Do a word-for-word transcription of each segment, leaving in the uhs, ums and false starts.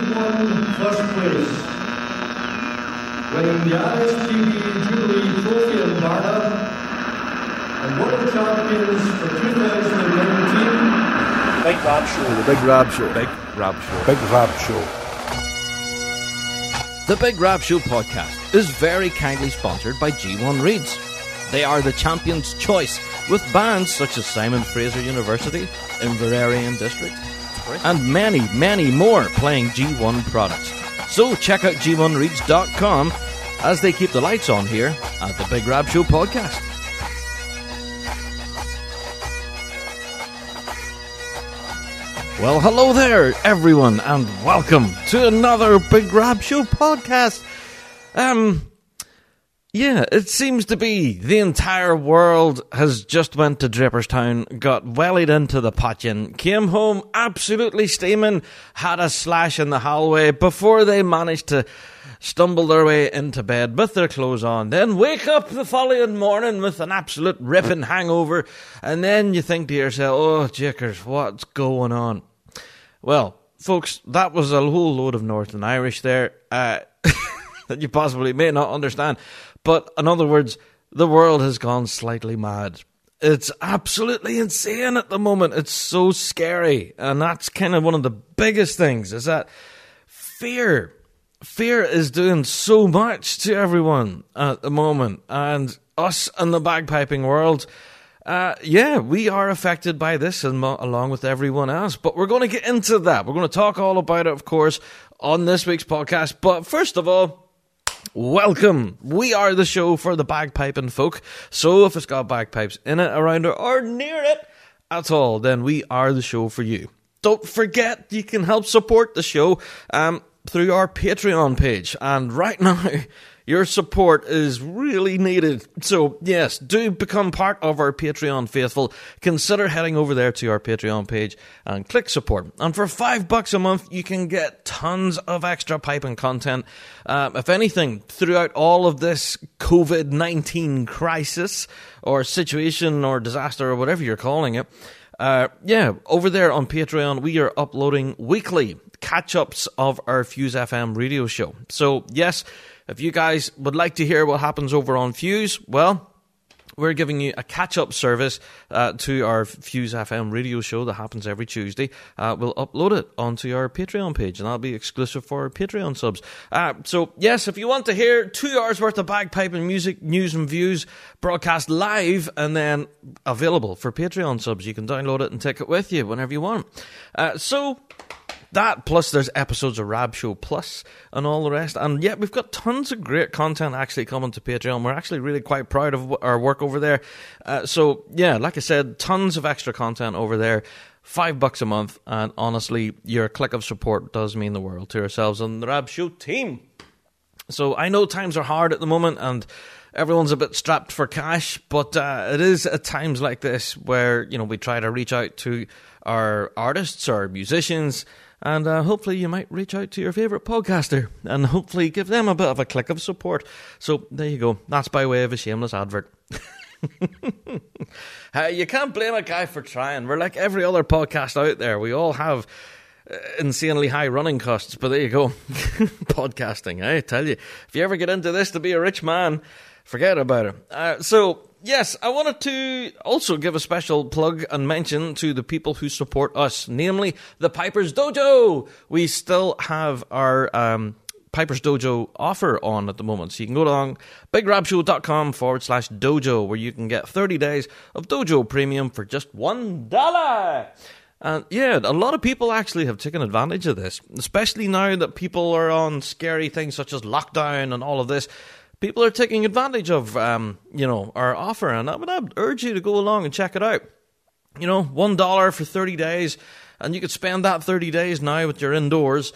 Team won first place. Winning the R S P B A Jubilee Trophy in Barna and World Champions for two thousand nineteen. Big Rab Show. The Big Rab Show. Big Rab Show. Big Rab Show. The Big Rab Show podcast is very kindly sponsored by G one Reeds. They are the champion's choice with bands such as Simon Fraser University, Inveraray District, and many, many more playing G one products. So check out G one reeds dot com as they keep the lights on here at the Big Rab Show podcast. Well, hello there, everyone, and welcome to another Big Rab Show podcast. Um, yeah, it seems to be the entire world has just went to Draperstown, got wellied into the potchen, came home absolutely steaming, had a slash in the hallway before they managed to stumble their way into bed with their clothes on, then wake up the following morning with an absolute ripping hangover, and then you think to yourself, oh, jickers, what's going on? Well, folks, that was a whole load of Northern Irish there uh, that you possibly may not understand. But in other words, the world has gone slightly mad. It's absolutely insane at the moment. It's so scary. And that's kind of one of the biggest things is that fear. Fear is doing so much to everyone at the moment. And us in the bagpiping world, uh, yeah, we are affected by this and along with everyone else. But we're going to get into that. We're going to talk all about it, of course, on this week's podcast. But first of all, welcome. We are the show for the bagpiping folk. So if it's got bagpipes in it, around it, or near it at all, then we are the show for you. Don't forget, you can help support the show. Um... through our Patreon page, and right now your support is really needed, so yes, do become part of our Patreon faithful. Consider heading over there to our Patreon page and click support, and for five bucks a month you can get tons of extra piping content. Uh, if anything, throughout all of this COVID nineteen crisis or situation or disaster or whatever you're calling it, uh, yeah, over there on Patreon we are uploading weekly catch-ups of our Fuse F M radio show. So, yes, if you guys would like to hear what happens over on Fuse, well, we're giving you a catch-up service uh, to our Fuse F M radio show that happens every Tuesday. Uh, we'll upload it onto our Patreon page, and that'll be exclusive for our Patreon subs. Uh, so, yes, if you want to hear two hours worth of bagpiping music, news and views broadcast live and then available for Patreon subs, you can download it and take it with you whenever you want. Uh, so... That, plus there's episodes of Rab Show Plus and all the rest. And yeah, we've got tons of great content actually coming to Patreon. We're actually really quite proud of our work over there. Uh, so yeah, like I said, tons of extra content over there. Five bucks a month. And honestly, your click of support does mean the world to ourselves and the Rab Show team. So I know times are hard at the moment and everyone's a bit strapped for cash. But uh, it is at times like this where, you know, we try to reach out to our artists, our musicians, and uh, hopefully you might reach out to your favourite podcaster and hopefully give them a bit of a click of support. So there you go. That's by way of a shameless advert. uh, you can't blame a guy for trying. We're like every other podcast out there. We all have uh, insanely high running costs, but there you go. Podcasting, I tell you. If you ever get into this to be a rich man, forget about it. Uh, so... Yes, I wanted to also give a special plug and mention to the people who support us, namely the Piper's Dojo. We still have our um, Piper's Dojo offer on at the moment. So you can go along BigRabShow.com forward slash dojo, where you can get thirty days of dojo premium for just one dollar. And yeah, a lot of people actually have taken advantage of this, especially now that people are on scary things such as lockdown and all of this. People are taking advantage of, um, you know, our offer, and I would urge you to go along and check it out. You know, one dollar for thirty days, and you could spend that thirty days now with your indoors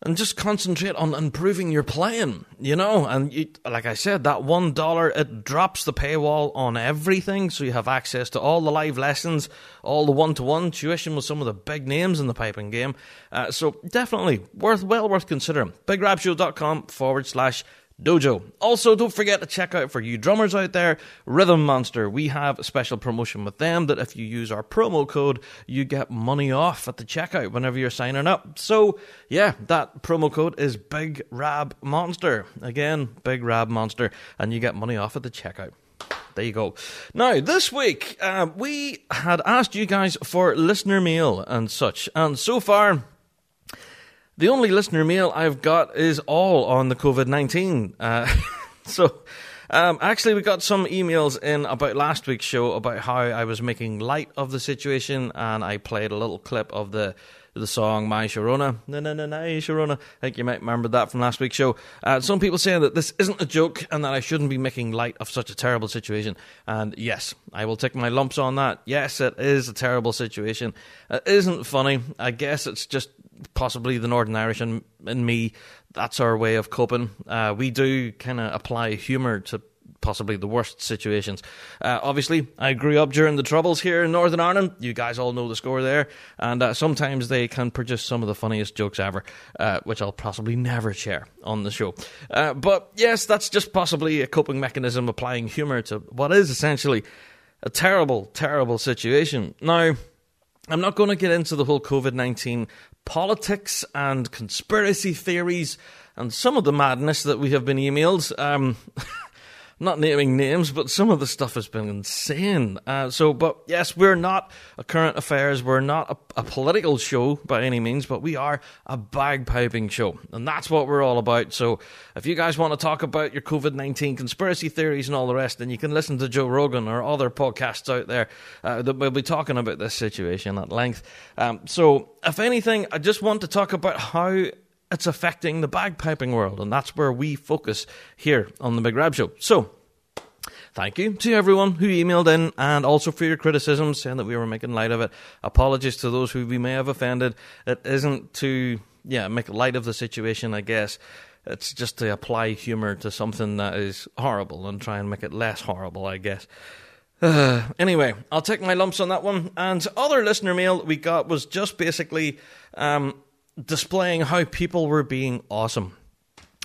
and just concentrate on improving your playing, you know. And you, like I said, that one dollar, it drops the paywall on everything, so you have access to all the live lessons, all the one-to-one tuition with some of the big names in the piping game. Uh, so definitely, worth well worth considering. BigRabShow.com forward slash Dojo. Also, don't forget to check out, for you drummers out there, Rhythm Monster. We have a special promotion with them that if you use our promo code, you get money off at the checkout whenever you're signing up. So, yeah, that promo code is BigRabMonster. Again, BigRabMonster, and you get money off at the checkout. There you go. Now, this week, uh, we had asked you guys for listener mail and such, and so far, the only listener mail I've got is all on the COVID nineteen. Uh, so, um, actually, we got some emails in about last week's show about how I was making light of the situation, and I played a little clip of the the song My Sharona. No, no, no, no, Sharona. I think you might remember that from last week's show. Uh, some people saying that this isn't a joke and that I shouldn't be making light of such a terrible situation. And yes, I will take my lumps on that. Yes, it is a terrible situation. It isn't funny. I guess it's just possibly the Northern Irish and, and me, that's our way of coping. Uh, we do kind of apply humour to possibly the worst situations. Uh, obviously, I grew up during the Troubles here in Northern Ireland. You guys all know the score there. And uh, sometimes they can produce some of the funniest jokes ever, uh, which I'll possibly never share on the show. Uh, but yes, that's just possibly a coping mechanism, applying humour to what is essentially a terrible, terrible situation. Now, I'm not going to get into the whole COVID nineteen politics and conspiracy theories and some of the madness that we have been emailed. Um, not naming names, but some of the stuff has been insane. Uh, so, but yes, we're not a current affairs, we're not a, a political show by any means, but we are a bagpiping show, and that's what we're all about. So if you guys want to talk about your COVID nineteen conspiracy theories and all the rest, then you can listen to Joe Rogan or other podcasts out there uh, that will be talking about this situation at length. Um, so if anything, I just want to talk about how it's affecting the bagpiping world, and that's where we focus here on the Big Rab Show. So, thank you to everyone who emailed in, and also for your criticisms, saying that we were making light of it. Apologies to those who we may have offended. It isn't to, yeah, make light of the situation, I guess. It's just to apply humour to something that is horrible and try and make it less horrible, I guess. Uh, anyway, I'll take my lumps on that one. And other listener mail we got was just basically um, displaying how people were being awesome.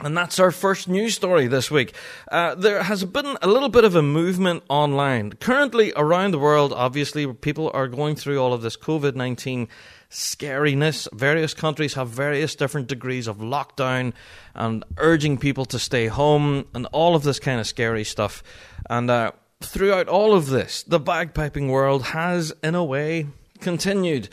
And that's our first news story this week. Uh, there has been a little bit of a movement online. Currently, around the world, obviously, people are going through all of this COVID nineteen scariness. Various countries have various different degrees of lockdown and urging people to stay home and all of this kind of scary stuff. And uh, throughout all of this, the bagpiping world has, in a way, continued.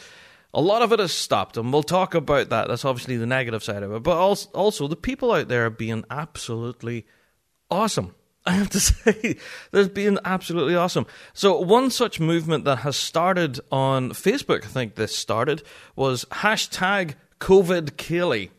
A lot of it has stopped, and we'll talk about that. That's obviously the negative side of it. But also, also the people out there are being absolutely awesome. I have to say, they're being absolutely awesome. So one such movement that has started on Facebook, I think this started, was hashtag COVID Ceilidh.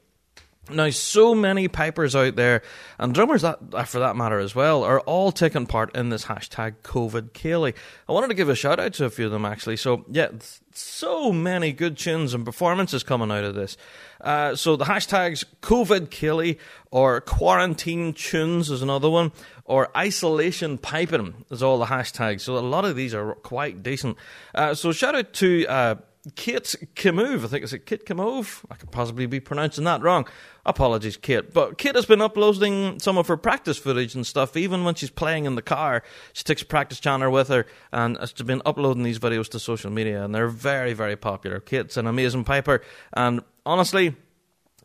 Now, so many pipers out there, and drummers that, for that matter as well, are all taking part in this hashtag COVID Ceilidh. I wanted to give a shout out to a few of them, actually. So, yeah, so many good tunes and performances coming out of this. Uh, so the hashtags COVID Ceilidh, or Quarantine Tunes is another one, or Isolation Piping is all the hashtags. So a lot of these are quite decent. Uh, so shout out to uh, Kate Kimove, I think it's Kate Kimove. I could possibly be pronouncing that wrong. Apologies, Kate. But Kate has been uploading some of her practice footage and stuff. Even when she's playing in the car, she takes a practice channel with her, and has been uploading these videos to social media, and they're very, very popular. Kate's an amazing piper, and honestly,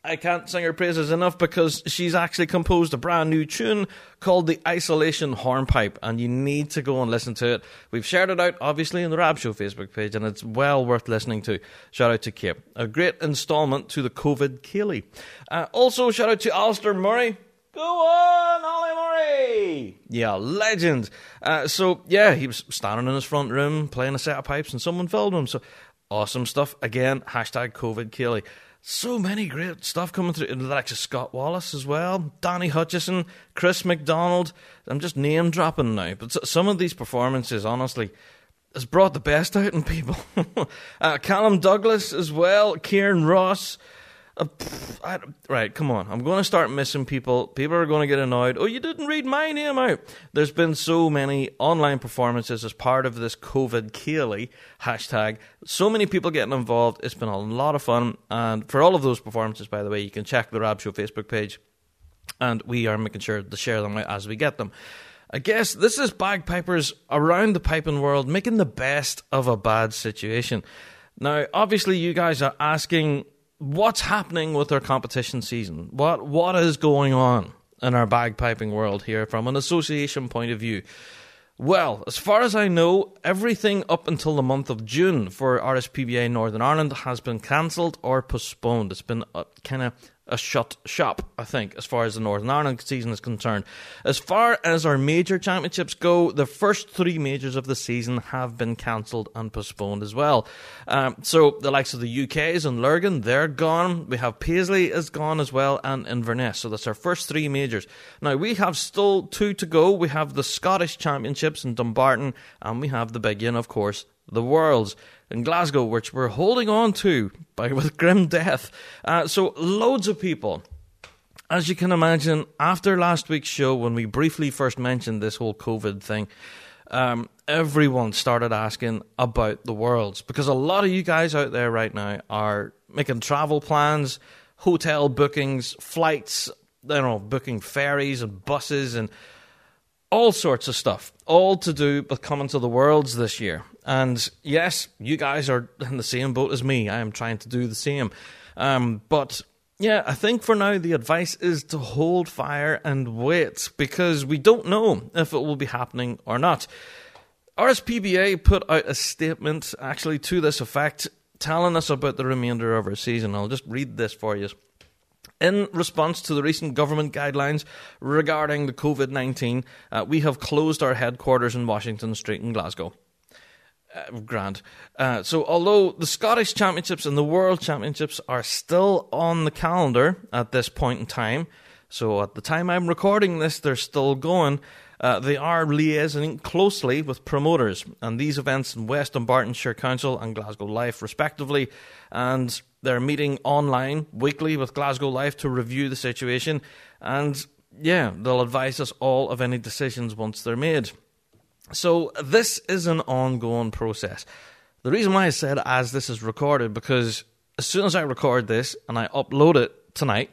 I can't sing her praises enough, because she's actually composed a brand new tune called The Isolation Hornpipe, and you need to go and listen to it. We've shared it out, obviously, in the Rab Show Facebook page, and it's well worth listening to. Shout out to Kate. A great installment to the COVID Ceilidh. Uh, also, shout out to Alistair Murray. Go on, Ollie Murray! Yeah, legend. Uh, so, yeah, he was standing in his front room playing a set of pipes, and someone filmed him. So, awesome stuff. Again, hashtag COVID Ceilidh. So many great stuff coming through. And the likes of Scott Wallace as well, Danny Hutchison, Chris McDonald. I'm just name dropping now, but some of these performances, honestly, has brought the best out in people. uh, Callum Douglas as well, Kieran Ross. Uh, pff, I, right, come on. I'm going to start missing people. People are going to get annoyed. Oh, you didn't read my name out. There's been so many online performances as part of this COVID Ceilidh hashtag. So many people getting involved. It's been a lot of fun. And for all of those performances, by the way, you can check the Rab Show Facebook page. and we are making sure to share them out as we get them. I guess this is bagpipers around the piping world making the best of a bad situation. Now, obviously, you guys are asking what's happening with our competition season. What what is going on in our bagpiping world here from an association point of view? Well, as far as I know, everything up until the month of June for R S P B A Northern Ireland has been cancelled or postponed. It's been kind of a shut shop, I think, as far as the Northern Ireland season is concerned. As far as our major championships go, the first three majors of the season have been cancelled and postponed as well. Um, so the likes of the U K's and Lurgan, they're gone. We have Paisley is gone as well, and Inverness. So that's our first three majors. Now, we have still two to go. We have the Scottish Championships in Dumbarton, and we have the big one, of course, the Worlds in Glasgow, which we're holding on to by with grim death. Uh, so loads of people, as you can imagine, after last week's show when we briefly first mentioned this whole COVID thing, um, everyone started asking about the Worlds, because a lot of you guys out there right now are making travel plans, hotel bookings, flights, you know, booking ferries and buses and all sorts of stuff, all to do with coming to the Worlds this year. And yes, you guys are in the same boat as me. I am trying to do the same. Um, but yeah, I think for now the advice is to hold fire and wait, because we don't know if it will be happening or not. R S P B A put out a statement actually to this effect, telling us about the remainder of our season. I'll just read this for you. In response to the recent government guidelines regarding the COVID nineteen, uh, we have closed our headquarters in Washington Street in Glasgow. Uh, grand. Uh, so although the Scottish Championships and the World Championships are still on the calendar at this point in time, so at the time I'm recording this, they're still going, uh, they are liaising closely with promoters and these events in West Dumbartonshire Council and Glasgow Life, respectively, and they're meeting online weekly with Glasgow Life to review the situation, and yeah, they'll advise us all of any decisions once they're made. So this is an ongoing process. The reason why I said as this is recorded, because as soon as I record this and I upload it tonight,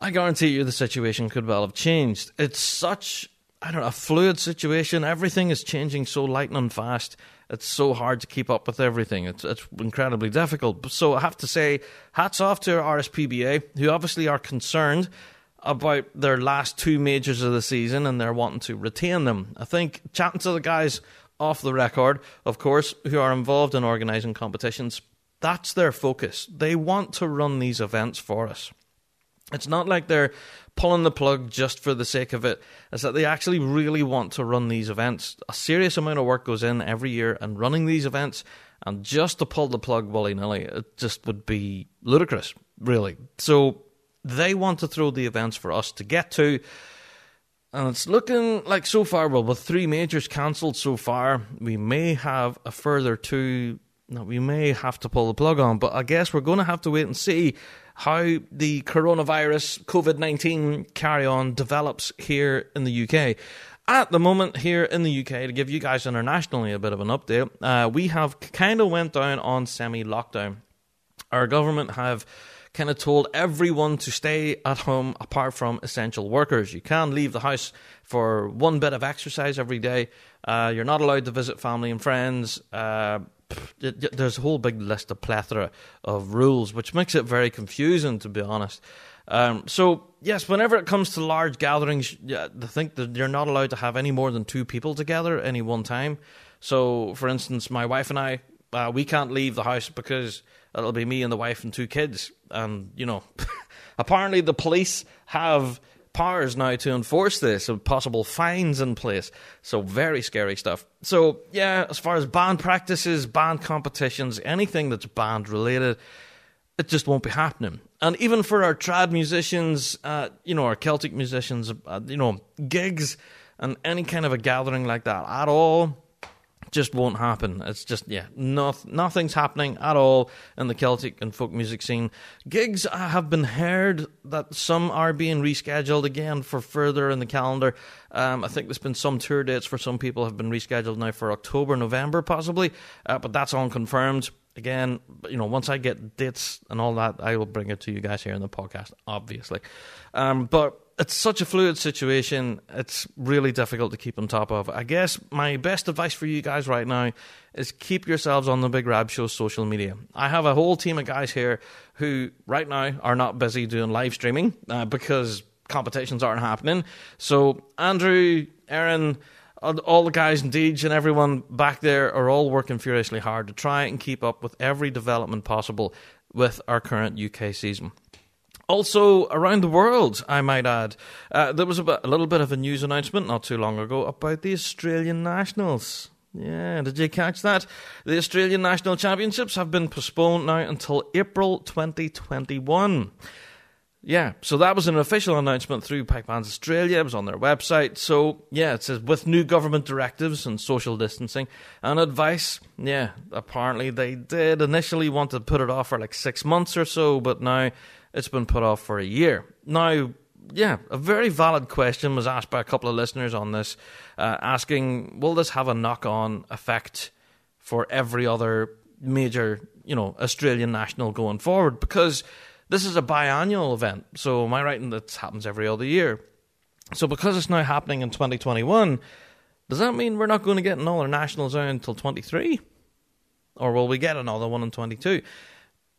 I guarantee you the situation could well have changed. It's such, I don't know, a fluid situation. Everything is changing so lightning fast. It's so hard to keep up with everything. It's it's incredibly difficult. So I have to say, hats off to R S P B A, who obviously are concerned about their last two majors of the season and they're wanting to retain them. I think chatting to the guys off the record, of course, who are involved in organising competitions, that's their focus. They want to run these events for us. It's not like they're pulling the plug just for the sake of it. It's that they actually really want to run these events. A serious amount of work goes in every year in running these events, and just to pull the plug willy-nilly, it just would be ludicrous, really. So they want to throw the events for us to get to, and it's looking like so far, well, with three majors cancelled so far, we may have a further two that we may have to pull the plug on, but I guess we're going to have to wait and see how the coronavirus, COVID nineteen carry-on develops here in the U K. At the moment here in the U K, to give you guys internationally a bit of an update, uh, we have kind of went down on semi-lockdown. Our government have kind of told everyone to stay at home apart from essential workers. You can leave the house for one bit of exercise every day. Uh, you're not allowed to visit family and friends. Uh, There's a whole big list, a plethora of rules, which makes it very confusing, to be honest. Um, so, yes, whenever it comes to large gatherings, I think that you're not allowed to have any more than two people together at any one time. So, for instance, my wife and I, uh, we can't leave the house because it'll be me and the wife and two kids. And, you know, apparently the police have powers now to enforce this, and possible fines in place. So very scary stuff. So yeah, as far as band practices, band competitions, anything that's band related, it just won't be happening. And even for our trad musicians, uh, you know, our Celtic musicians, uh, you know, gigs and any kind of a gathering like that at all, just won't happen. It's just, yeah, no, nothing's happening at all in the Celtic and folk music scene. Gigs have been heard that some are being rescheduled again for further in the calendar. Um, I think there's been some tour dates for some people have been rescheduled now for October, November possibly, uh, but that's unconfirmed. again, you know, once I get dates and all that, I will bring it to you guys here in the podcast, obviously. Um, but it's such a fluid situation. It's really difficult to keep on top of. I guess my best advice for you guys right now is keep yourselves on the Big Rab Show social media. I have a whole team of guys here who right now are not busy doing live streaming uh, because competitions aren't happening. So Andrew, Aaron, all the guys and Deej and everyone back there are all working furiously hard to try and keep up with every development possible with our current U K season. Also, around the world, I might add, uh, there was a, bit, a little bit of a news announcement not too long ago about the Australian Nationals. Yeah, did you catch that? The Australian National Championships have been postponed now until April twenty twenty-one. Yeah, so that was an official announcement through Pipe Bands Australia. It was on their website. So, yeah, it says, with new government directives and social distancing and advice, yeah, apparently they did initially want to put it off for like six months or so, but now it's been put off for a year. Now, yeah, a very valid question was asked by a couple of listeners on this, uh, asking, will this have a knock-on effect for every other major, you know, Australian national going forward? Because this is a biannual event, so am I right in that it happens every other year? So because it's now happening in twenty twenty-one, does that mean we're not going to get another Nationals out until twenty-three? Or will we get another one in twenty-two?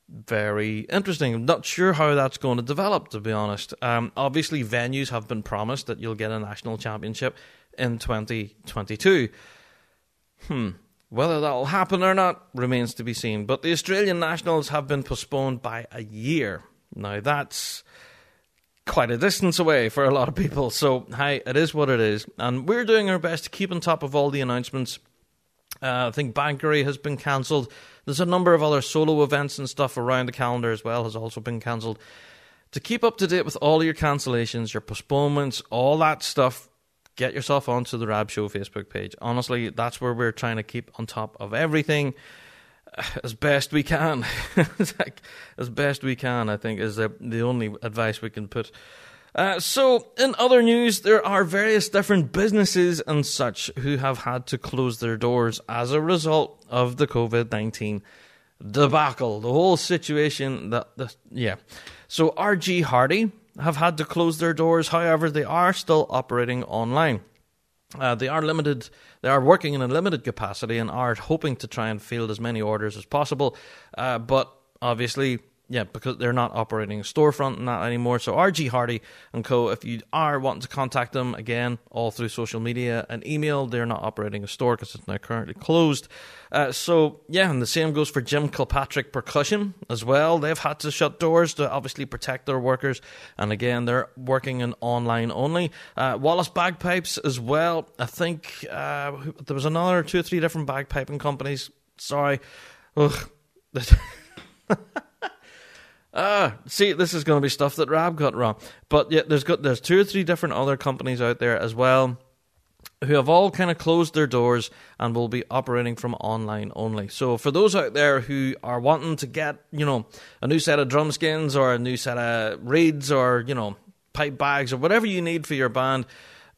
Very interesting. I'm not sure how that's going to develop, to be honest. Um, obviously, venues have been promised that you'll get a national championship in twenty twenty-two. Hmm. Whether that will happen or not remains to be seen. But the Australian Nationals have been postponed by a year. Now, that's quite a distance away for a lot of people. So, hey, it is what it is. And we're doing our best to keep on top of all the announcements. Uh, I think Bankery has been cancelled. There's a number of other solo events and stuff around the calendar as well has also been cancelled. To keep up to date with all your cancellations, your postponements, all that stuff, get yourself onto the Rab Show Facebook page. Honestly, that's where we're trying to keep on top of everything as best we can. like, as best we can, I think, is the, the only advice we can put. Uh, so, in other news, there are various different businesses and such who have had to close their doors as a result of the COVID nineteen debacle. The whole situation, that, that yeah. So, R G. Hardie have had to close their doors. However, they are still operating online. Uh, they are limited. They are working in a limited capacity and are hoping to try and field as many orders as possible. Uh, but obviously, yeah, because they're not operating a storefront and that anymore. So R G Hardie and Co., if you are wanting to contact them, again, all through social media and email, they're not operating a store because it's now currently closed. Uh, so, yeah, and the same goes for Jim Kilpatrick Percussion as well. They've had to shut doors to obviously protect their workers. And again, they're working in online only. Uh, Wallace Bagpipes as well. I think uh, there was another two or three different bagpiping companies. Sorry. Ugh. Ah, see, this is going to be stuff that Rab got wrong. But yeah, there's got there's two or three different other companies out there as well who have all kind of closed their doors and will be operating from online only. So for those out there who are wanting to get, you know, a new set of drum skins or a new set of reeds or, you know, pipe bags or whatever you need for your band,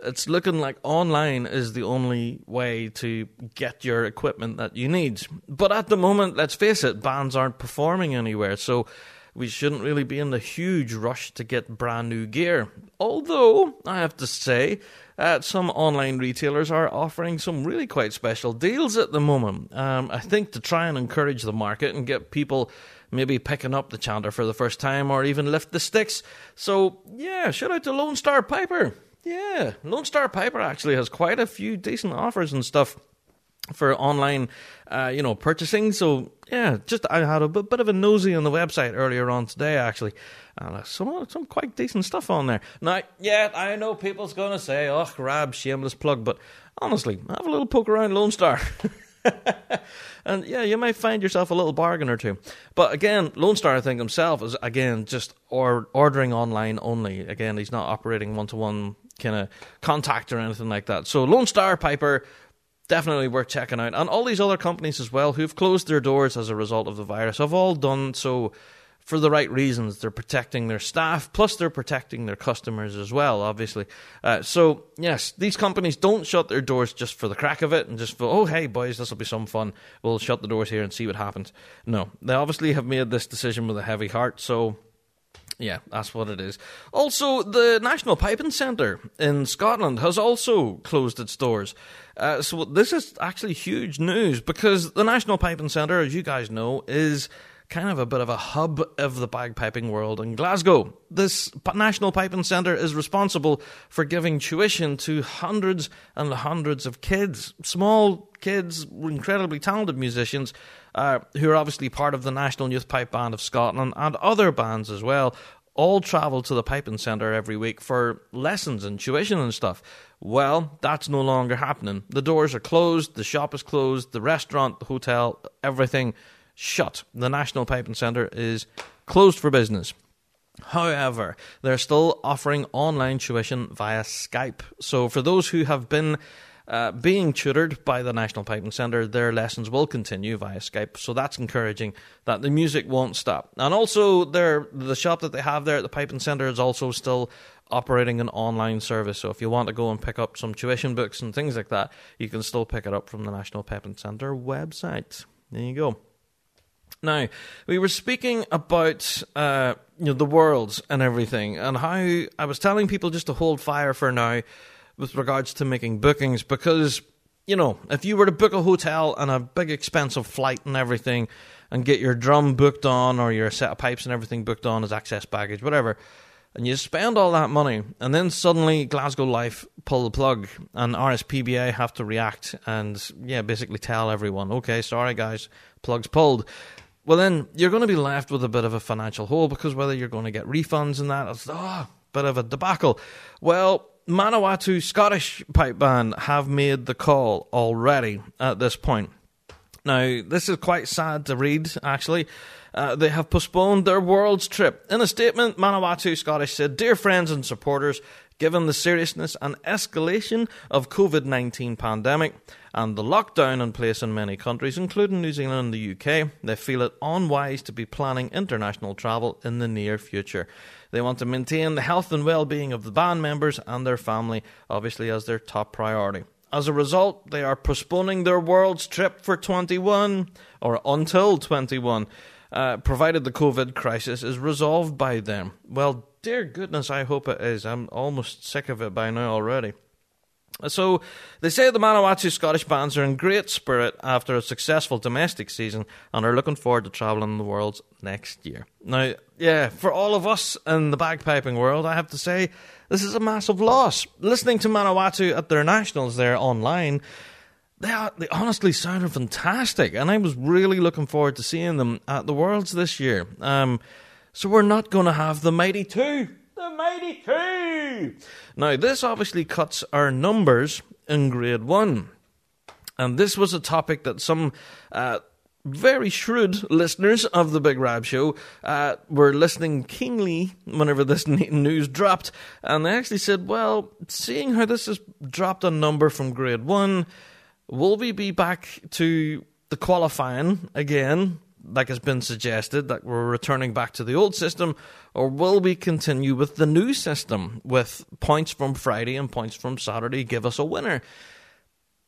it's looking like online is the only way to get your equipment that you need. But at the moment, let's face it, bands aren't performing anywhere. So we shouldn't really be in the huge rush to get brand new gear. Although, I have to say, uh, some online retailers are offering some really quite special deals at the moment. Um, I think to try and encourage the market and get people maybe picking up the chanter for the first time or even lift the sticks. So, yeah, shout out to Lone Star Piper. Yeah, Lone Star Piper actually has quite a few decent offers and stuff for online, uh, you know, purchasing. So, yeah, just I had a bit of a nosy on the website earlier on today, actually. And some, some quite decent stuff on there. Now, yeah, I know people's going to say, oh, Rab, shameless plug. But honestly, have a little poke around Lone Star. And, yeah, you might find yourself a little bargain or two. But, again, Lone Star, I think, himself is, again, just or ordering online only. Again, he's not operating one-to-one kind of contact or anything like that. So, Lone Star Piper, definitely worth checking out. And all these other companies as well who've closed their doors as a result of the virus have all done so for the right reasons. They're protecting their staff, plus they're protecting their customers as well, obviously. Uh, so, yes, these companies don't shut their doors just for the crack of it and just for, oh, hey, boys, this will be some fun. We'll shut the doors here and see what happens. No, they obviously have made this decision with a heavy heart, so... yeah, that's what it is. Also, the National Piping Centre in Scotland has also closed its doors. Uh, so this is actually huge news, because the National Piping Centre, as you guys know, is kind of a bit of a hub of the bagpiping world in Glasgow. This National Piping Centre is responsible for giving tuition to hundreds and hundreds of kids, small kids, incredibly talented musicians, Uh, who are obviously part of the National Youth Pipe Band of Scotland and other bands as well, all travel to the Piping Centre every week for lessons and tuition and stuff. Well, that's no longer happening. The doors are closed, the shop is closed, the restaurant, the hotel, everything shut. The National Piping Centre is closed for business. However, they're still offering online tuition via Skype. So for those who have been... Uh, being tutored by the National Piping Centre, their lessons will continue via Skype, so that's encouraging that the music won't stop. And also, their the shop that they have there at the Piping Centre is also still operating an online service, so if you want to go and pick up some tuition books and things like that, you can still pick it up from the National Piping Centre website. There you go. Now, we were speaking about uh, you know, the worlds and everything, and how I was telling people just to hold fire for now, with regards to making bookings, because, you know, if you were to book a hotel and a big expensive flight and everything and get your drum booked on or your set of pipes and everything booked on as excess baggage, whatever, and you spend all that money and then suddenly Glasgow Life pull the plug and R S P B A have to react and, yeah, basically tell everyone, okay, sorry guys, plug's pulled. Well, then you're going to be left with a bit of a financial hole, because whether you're going to get refunds and that, it's oh, bit of a debacle. Well... Manawatu Scottish Pipe Band have made the call already at this point. Now, this is quite sad to read, actually. Uh, they have postponed their Worlds trip. In a statement, Manawatu Scottish said, "Dear friends and supporters, given the seriousness and escalation of COVID nineteen pandemic and the lockdown in place in many countries, including New Zealand and the U K, they feel it unwise to be planning international travel in the near future. They want to maintain the health and well-being of the band members and their family, obviously, as their top priority. As a result, they are postponing their Worlds trip for twenty-one, or until twenty-one, uh, provided the COVID crisis is resolved by them." Well, dear goodness, I hope it is. I'm almost sick of it by now already. So, they say the Manawatu Scottish bands are in great spirit after a successful domestic season and are looking forward to travelling the world next year. Now, yeah, for all of us in the bagpiping world, I have to say, this is a massive loss. Listening to Manawatu at their nationals there online, they, are, they honestly sounded fantastic, and I was really looking forward to seeing them at the Worlds this year. Um, so we're not going to have the Mighty Two. The Mighty Two! Now, this obviously cuts our numbers in Grade one. And this was a topic that some uh, very shrewd listeners of the Big Rab Show uh, were listening keenly whenever this news dropped. And they actually said, well, seeing how this has dropped a number from Grade one, will we be back to the qualifying again? Like has been suggested, that we're returning back to the old system, or will we continue with the new system with points from Friday and points from Saturday give us a winner?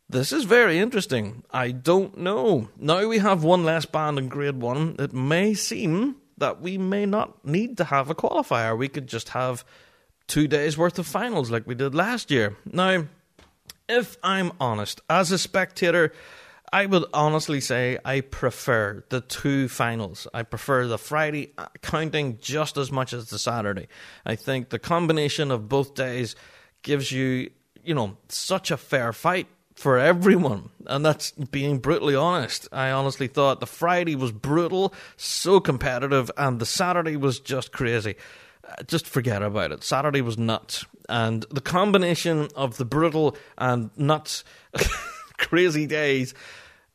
This is very interesting. I don't know. Now we have one less band in Grade one, it may seem that we may not need to have a qualifier. We could just have two days worth of finals like we did last year. Now, if I'm honest, as a spectator, I would honestly say I prefer the two finals. I prefer the Friday counting just as much as the Saturday. I think the combination of both days gives you, you know, such a fair fight for everyone. And that's being brutally honest. I honestly thought the Friday was brutal, so competitive, and the Saturday was just crazy. Just forget about it. Saturday was nuts. And the combination of the brutal and nuts... crazy days.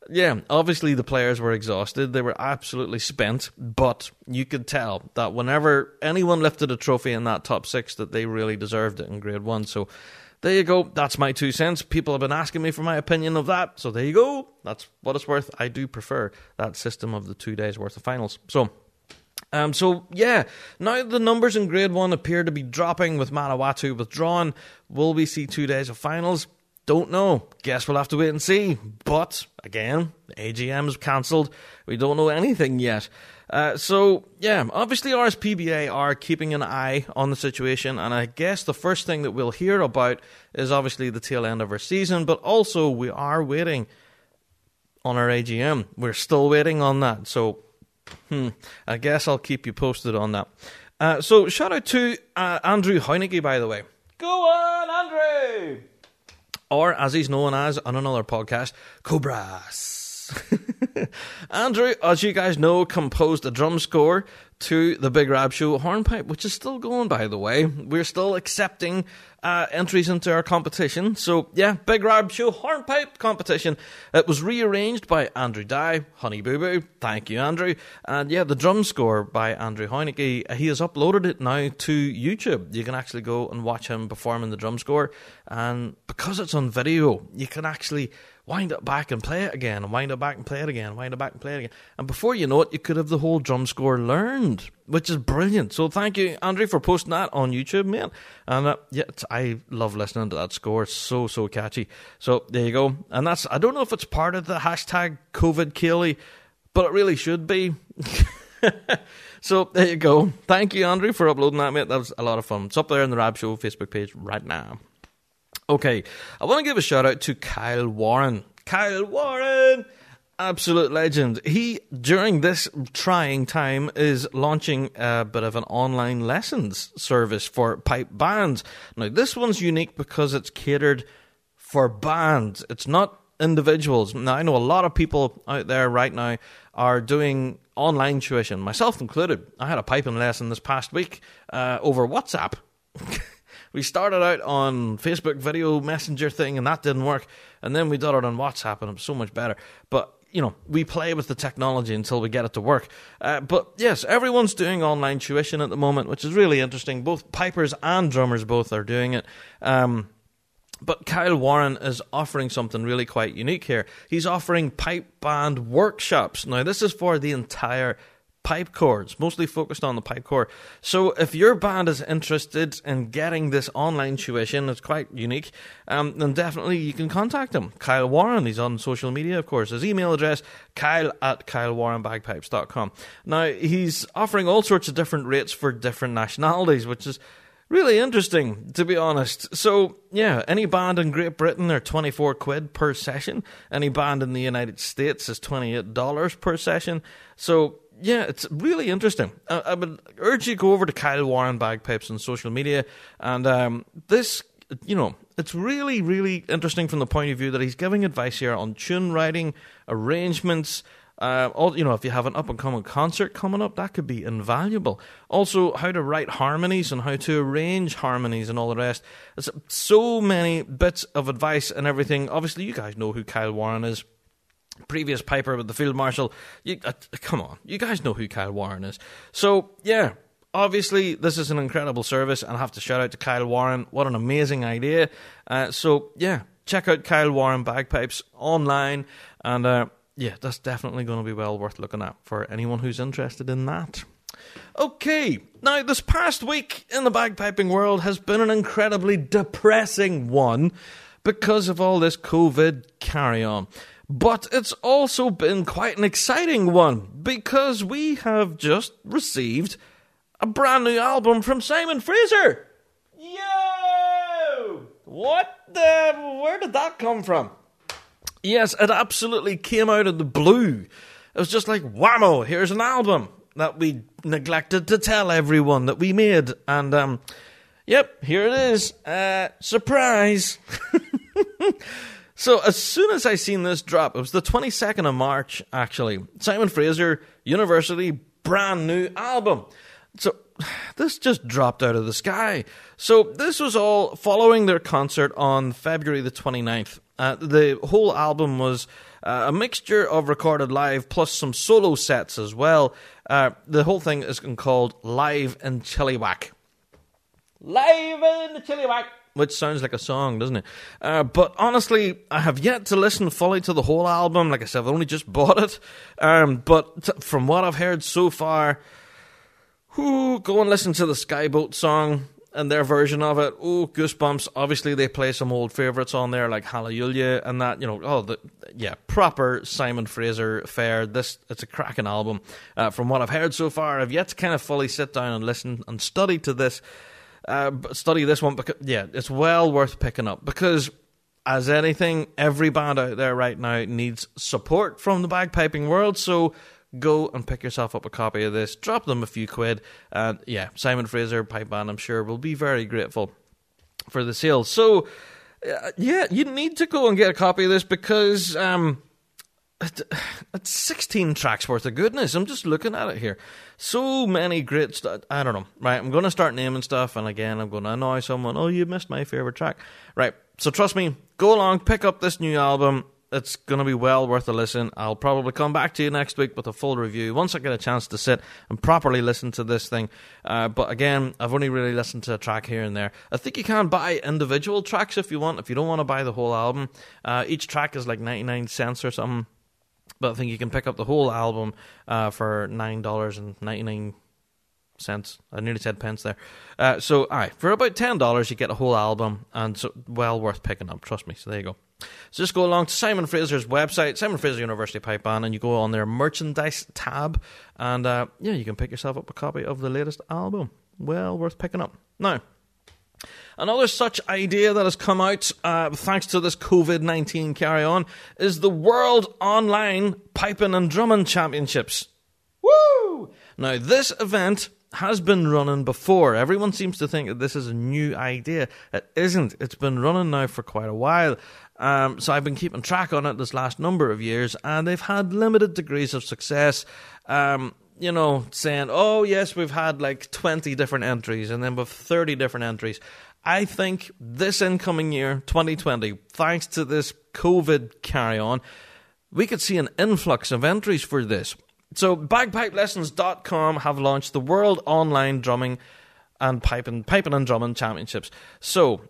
Yeah, obviously the players were exhausted. They were absolutely spent, but you could tell that whenever anyone lifted a trophy in that top six that they really deserved it in Grade one. So there you go. That's my two cents. People have been asking me for my opinion of that. So there you go. That's what it's worth. I do prefer that system of the two days worth of finals. So Um, so, yeah, now the numbers in Grade one appear to be dropping with Manawatu withdrawn. Will we see two days of finals? Don't know. Guess we'll have to wait and see. But, again, A G M's cancelled. We don't know anything yet. Uh, so, yeah, obviously R S P B A are keeping an eye on the situation, and I guess the first thing that we'll hear about is obviously the tail end of our season, but also we are waiting on our A G M. We're still waiting on that, so hmm, I guess I'll keep you posted on that. Uh, so, shout out to uh, Andrew Hoenigke, by the way. Go on, Andrew! Or, as he's known as on another podcast, Cobras. Andrew, as you guys know, composed a drum score to the Big Rab Show Hornpipe, which is still going, by the way. We're still accepting uh, entries into our competition. So, yeah, Big Rab Show Hornpipe competition. It was rearranged by Andrew Dye, Honey Boo Boo. Thank you, Andrew. And, yeah, the drum score by Andrew Hoenigke, he has uploaded it now to YouTube. You can actually go and watch him performing the drum score. And because it's on video, you can actually wind it back and play it again, and wind it back and play it again, wind it back and play it again. And before you know it, you could have the whole drum score learned, which is brilliant. So thank you, Andrew, for posting that on YouTube, man. And uh, yeah, I love listening to that score. It's so, so catchy. So there you go. And that's, I don't know if it's part of the hashtag COVID Ceilidh, but it really should be. So there you go. Thank you, Andrew, for uploading that, mate. That was a lot of fun. It's up there on the Rab Show Facebook page right now. Okay, I want to give a shout out to Kyle Warren. Kyle Warren, absolute legend. He, during this trying time, is launching a bit of an online lessons service for pipe bands. Now, this one's unique because it's catered for bands. It's not individuals. Now, I know a lot of people out there right now are doing online tuition, myself included. I had a piping lesson this past week uh, over WhatsApp. We started out on Facebook video messenger thing, and that didn't work. And then we did it on WhatsApp, and it was so much better. But, you know, we play with the technology until we get it to work. Uh, but, yes, everyone's doing online tuition at the moment, which is really interesting. Both pipers and drummers both are doing it. Um, but Kyle Warren is offering something really quite unique here. He's offering pipe band workshops. Now, this is for the entire pipe chords, mostly focused on the pipe core. So if your band is interested in getting this online tuition, it's quite unique, um, then definitely you can contact him. Kyle Warren, he's on social media, of course. His email address, kyle at kyle warren bagpipes dot com. Now, he's offering all sorts of different rates for different nationalities, which is really interesting, to be honest. So, yeah, any band in Great Britain are twenty-four quid per session. Any band in the United States is twenty-eight dollars per session. So, yeah, it's really interesting. I, I would urge you to go over to Kyle Warren Bagpipes on social media. And um, this, you know, it's really, really interesting from the point of view that he's giving advice here on tune writing, arrangements. Uh, all, you know, if you have an up-and-coming concert coming up, that could be invaluable. Also, how to write harmonies and how to arrange harmonies and all the rest. There's so many bits of advice and everything. Obviously, you guys know who Kyle Warren is. Previous piper with the Field Marshal. You, uh, come on, you guys know who Kyle Warren is. So, yeah, obviously this is an incredible service, and I have to shout out to Kyle Warren. What an amazing idea. Uh, so, yeah, check out Kyle Warren Bagpipes online, and uh, yeah, that's definitely going to be well worth looking at for anyone who's interested in that. Okay, now this past week in the bagpiping world has been an incredibly depressing one because of all this COVID carry-on. But it's also been quite an exciting one, because we have just received a brand new album from Simon Fraser. Yo! What the? Where did that come from? Yes, it absolutely came out of the blue. It was just like, whammo, here's an album that we neglected to tell everyone that we made. And, um, yep, here it is. Uh, surprise. So as soon as I seen this drop, it was the twenty-second of March, actually. Simon Fraser University, brand new album. So this just dropped out of the sky. So this was all following their concert on February the twenty-ninth. Uh, the whole album was uh, a mixture of recorded live plus some solo sets as well. Uh, the whole thing is called Live in Chilliwack. Live in Chilliwack. Which sounds like a song, doesn't it? Uh, but honestly, I have yet to listen fully to the whole album. Like I said, I've only just bought it. Um, but t- from what I've heard so far, Ooh, go and listen to the Skyboat song and their version of it. Oh, Goosebumps. Obviously, they play some old favourites on there, like Hallelujah and that, you know. Oh, the, yeah, proper Simon Fraser fare. This, it's a cracking album. Uh, from what I've heard so far, I've yet to kind of fully sit down and listen and study to this, uh, study this one, because, yeah, it's well worth picking up, because as anything, every band out there right now needs support from the bagpiping world, so go and pick yourself up a copy of this. Drop them a few quid. And yeah, Simon Fraser Pipe Band, I'm sure, will be very grateful for the sale. So, uh, yeah, you need to go and get a copy of this, because um, it, it's sixteen tracks worth of goodness. I'm just looking at it here. So many great stuff. I don't know. Right, I'm going to start naming stuff. And again, I'm going to annoy someone. Oh, you missed my favorite track. Right, so trust me, go along, pick up this new album. It's going to be well worth a listen. I'll probably come back to you next week with a full review once I get a chance to sit and properly listen to this thing. Uh, but again, I've only really listened to a track here and there. I think you can buy individual tracks if you want, if you don't want to buy the whole album. Uh, each track is like ninety-nine cents or something. But I think you can pick up the whole album uh, for nine ninety-nine. Cents. I nearly said pence there. Uh, so, aye, for about ten dollars, you get a whole album, and so well worth picking up, trust me. So, there you go. So, just go along to Simon Fraser's website, Simon Fraser University Pipe Band, and you go on their merchandise tab, and uh, yeah, you can pick yourself up a copy of the latest album. Well worth picking up. Now, another such idea that has come out, uh, thanks to this COVID nineteen carry-on, is the World Online Piping and Drumming Championships. Woo! Now, this event has been running before. Everyone seems to think that this is a new idea. It isn't. It's been running now for quite a while. Um, so I've been keeping track on it this last number of years, and they've had limited degrees of success. Um, you know, saying, oh, yes, we've had like twenty different entries, and then we've thirty different entries. I think this incoming year, twenty twenty, thanks to this COVID carry-on, we could see an influx of entries for this. So, Bagpipe Lessons dot com have launched the World Online Drumming and Piping, Piping and Drumming Championships. So,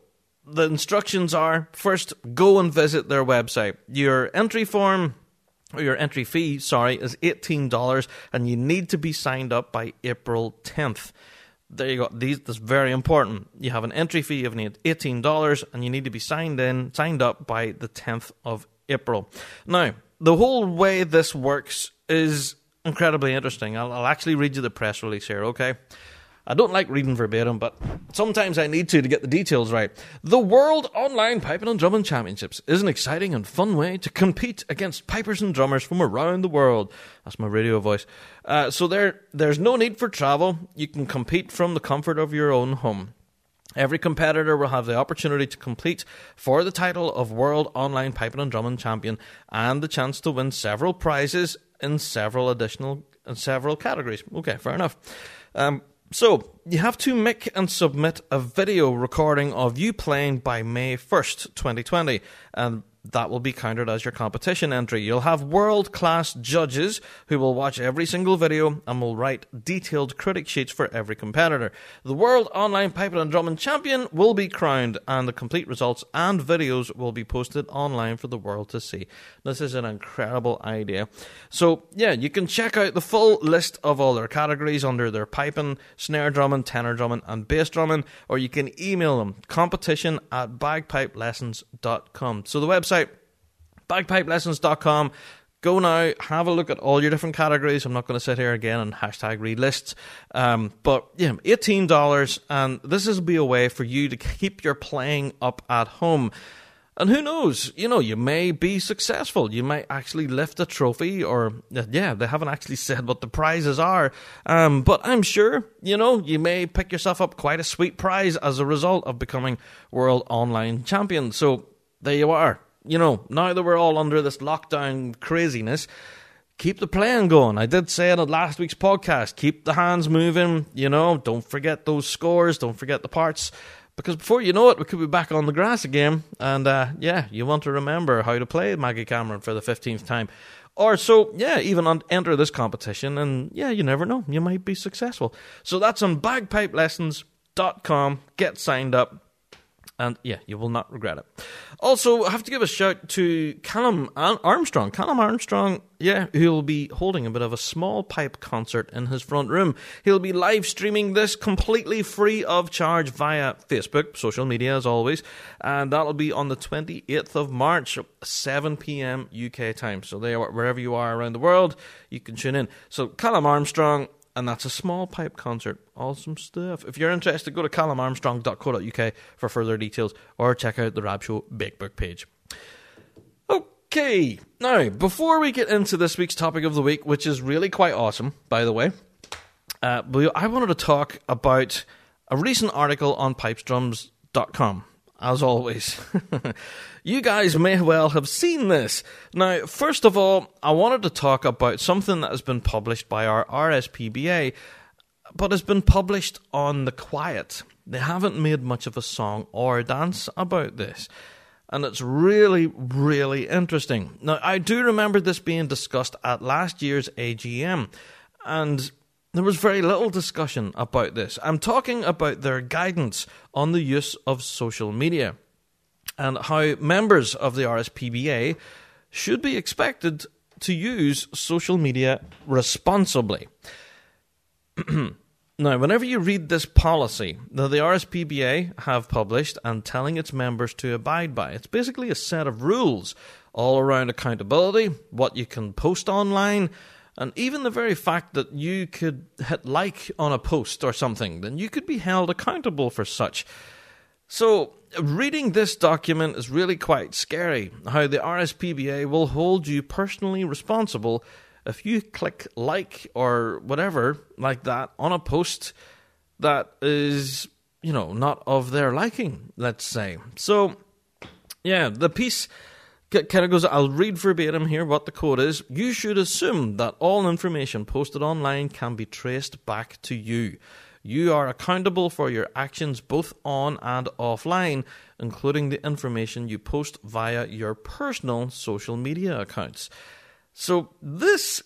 the instructions are, first, go and visit their website. Your entry form, or your entry fee, sorry, is eighteen dollars, and you need to be signed up by April tenth. There you go. These, this is very important. You have an entry fee of eighteen dollars, and you need to be signed in, signed up by the tenth of April. Now, the whole way this works is incredibly interesting. I'll, I'll actually read you the press release here, okay? I don't like reading verbatim, but sometimes I need to to get the details right. The World Online Piping and Drumming Championships is an exciting and fun way to compete against pipers and drummers from around the world. That's my radio voice. Uh, so there, there's no need for travel. You can compete from the comfort of your own home. Every competitor will have the opportunity to compete for the title of World Online Piping and Drumming Champion and the chance to win several prizes in several additional in several categories. Okay, fair enough. Um, so, you have to make and submit a video recording of you playing by May first, twenty twenty, and that will be counted as your competition entry. You'll have world-class judges who will watch every single video and will write detailed critic sheets for every competitor. The World Online Piping and Drumming Champion will be crowned, and the complete results and videos will be posted online for the world to see. This is an incredible idea. So, yeah, you can check out the full list of all their categories under their piping, snare drumming, tenor drumming, and bass drumming, or you can email them, competition at bagpipe lessons dot com. So the website, bagpipe lessons dot com. Go now, have a look at all your different categories. I'm not going to sit here again and hashtag read lists. Um, but yeah, eighteen dollars, and this will be a way for you to keep your playing up at home. And who knows, you know, you may be successful. You might actually lift a trophy, or, yeah, they haven't actually said what the prizes are. Um, but I'm sure, you know, you may pick yourself up quite a sweet prize as a result of becoming World Online Champion. So there you are. You know, now that we're all under this lockdown craziness, keep the playing going. I did say it on last week's podcast, keep the hands moving, you know, don't forget those scores, don't forget the parts, because before you know it, we could be back on the grass again, and uh, yeah, you want to remember how to play Maggie Cameron for the fifteenth time, or so, yeah, even on, enter this competition, and yeah, you never know, you might be successful. So that's on bagpipe lessons dot com, get signed up. And yeah, you will not regret it. Also, I have to give a shout to Callum Armstrong. Callum Armstrong, yeah, who'll be holding a bit of a small pipe concert in his front room. He'll be live streaming this completely free of charge via Facebook, social media as always. And that'll be on the twenty-eighth of March, seven p.m. U K time. So there, wherever you are around the world, you can tune in. So Callum Armstrong. And that's a small pipe concert. Awesome stuff. If you're interested, go to callum armstrong dot co dot uk for further details or check out the Rab Show Big Book page. Okay, now, before we get into this week's topic of the week, which is really quite awesome, by the way, uh, I wanted to talk about a recent article on pipes drums dot com. As always, you guys may well have seen this. Now, first of all, I wanted to talk about something that has been published by our R S P B A, but has been published on the quiet. They haven't made much of a song or dance about this. And it's really, really interesting. Now, I do remember this being discussed at last year's A G M, and there was very little discussion about this. I'm talking about their guidance on the use of social media and how members of the R S P B A should be expected to use social media responsibly. Now, whenever you read this policy that the R S P B A have published and telling its members to abide by, it's basically a set of rules all around accountability, what you can post online. And even the very fact that you could hit like on a post or something, then you could be held accountable for such. So reading this document is really quite scary, how the R S P B A will hold you personally responsible if you click like or whatever like that on a post that is, you know, not of their liking, let's say. So, yeah, the piece kind of goes, I'll read verbatim here what the quote is. You should assume that all information posted online can be traced back to you. You are accountable for your actions both on and offline, including the information you post via your personal social media accounts. So this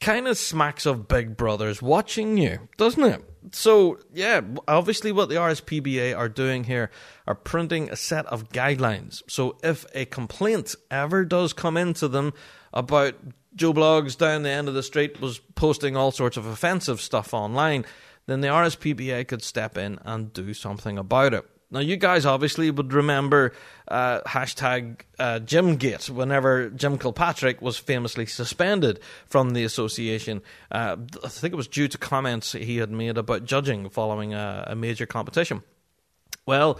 kind of smacks of Big Brother's watching you, doesn't it? So, yeah, obviously what the R S P B A are doing here are printing a set of guidelines. So if a complaint ever does come into them about Joe Blogs down the end of the street was posting all sorts of offensive stuff online, then the R S P B A could step in and do something about it. Now, you guys obviously would remember uh, hashtag uh, Jimgate, whenever Jim Kilpatrick was famously suspended from the association. Uh, I think it was due to comments he had made about judging following a, a major competition. Well,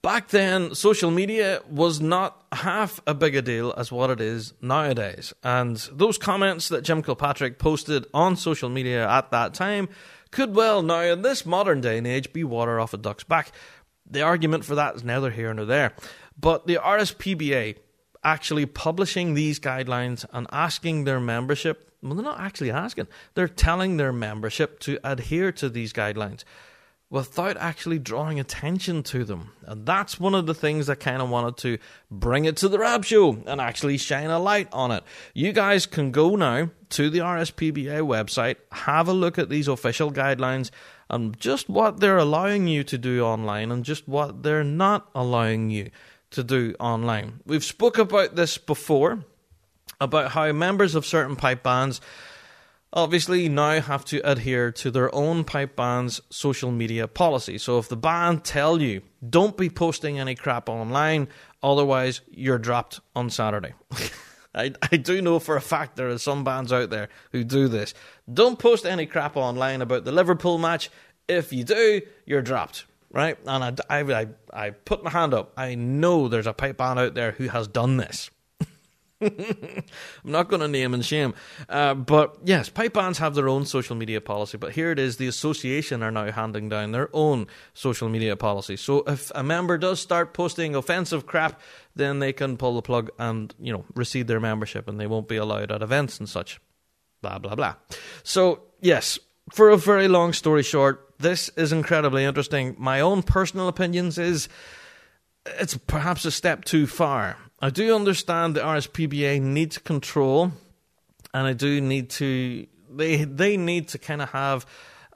back then, social media was not half a big a deal as what it is nowadays. And those comments that Jim Kilpatrick posted on social media at that time could well now, in this modern day and age, be water off a duck's back. The argument for that is neither here nor there. But the R S P B A actually publishing these guidelines and asking their membership, well, they're not actually asking, they're telling their membership to adhere to these guidelines without actually drawing attention to them. And that's one of the things I kind of wanted to bring it to the Rab Show and actually shine a light on it. You guys can go now to the R S P B A website, have a look at these official guidelines and just what they're allowing you to do online and just what they're not allowing you to do online. We've spoke about this before, about how members of certain pipe bands obviously now have to adhere to their own pipe band's social media policy. So if the band tell you, don't be posting any crap online, otherwise you're dropped on Saturday. I, I do know for a fact there are some bands out there who do this. Don't post any crap online about the Liverpool match. If you do, you're dropped, right? And I, I, I put my hand up. I know there's a pipe band out there who has done this. I'm not going to name and shame. Uh, but yes, pipe bands have their own social media policy. But here it is, the association are now handing down their own social media policy. So if a member does start posting offensive crap, then they can pull the plug and, you know, recede their membership and they won't be allowed at events and such. Blah, blah, blah. So yes, for a very long story short, this is incredibly interesting. My own personal opinions is it's perhaps a step too far. I do understand the R S P B A needs control, and I do need to, they they need to kind of have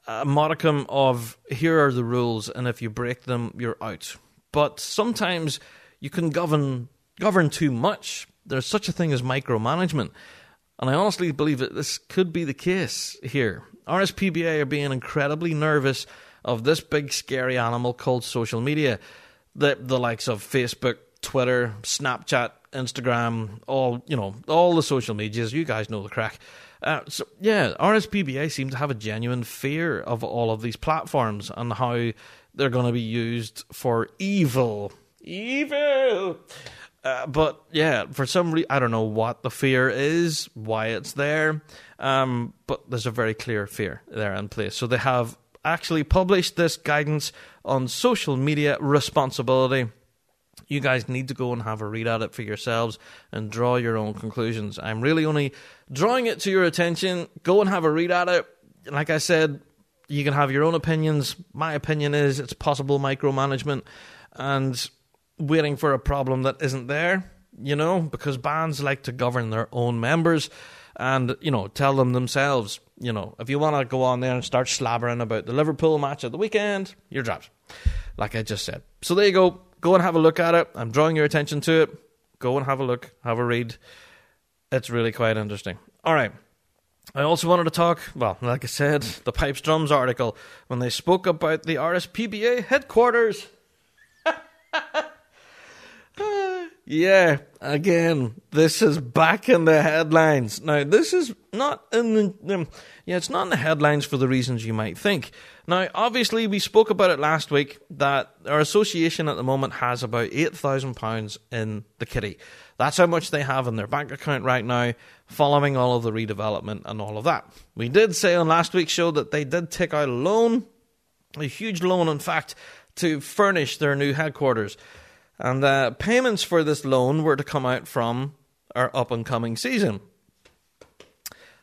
a modicum of here are the rules, and if you break them, you're out. but sometimes you can govern govern too much. There's such a thing as micromanagement, and I honestly believe that this could be the case here. R S P B A are being incredibly nervous of this big scary animal called social media. The, the likes of Facebook, Twitter, Snapchat, Instagram, all, you know, all the social medias. You guys know the crack. Uh, so yeah, R S P B A seem to have a genuine fear of all of these platforms and how they're going to be used for evil. Evil! Uh, but yeah, for some reason, I don't know what the fear is, why it's there, um, but there's a very clear fear there in place. So they have actually published this guidance on social media responsibility. You guys need to go and have a read at it for yourselves and draw your own conclusions. I'm really only drawing it to your attention. Go and have a read at it. Like I said, you can have your own opinions. My opinion is it's possible micromanagement and waiting for a problem that isn't there, you know, because bands like to govern their own members and, you know, tell them themselves, you know, if you want to go on there and start slabbering about the Liverpool match at the weekend, you're dropped, like I just said. So there you go. Go and have a look at it. I'm drawing your attention to it. Go and have a look. Have a read. It's really quite interesting. All right. I also wanted to talk, well, like I said, the Pipes Drums article, when they spoke about the R S P B A headquarters. Yeah, again, this is back in the headlines. Now, this is not in the... Um, yeah, it's not in the headlines for the reasons you might think. Now, obviously, we spoke about it last week that our association at the moment has about eight thousand pounds in the kitty. That's how much they have in their bank account right now, following all of the redevelopment and all of that. We did say on last week's show that they did take out a loan, a huge loan, in fact, to furnish their new headquarters. And uh, payments for this loan were to come out from our up-and-coming season.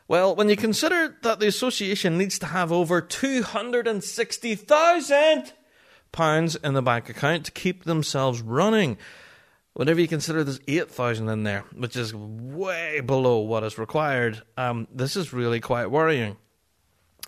Well, when you consider that the association needs to have over two hundred sixty thousand pounds in the bank account to keep themselves running, whenever you consider there's eight thousand in there, which is way below what is required, um, this is really quite worrying.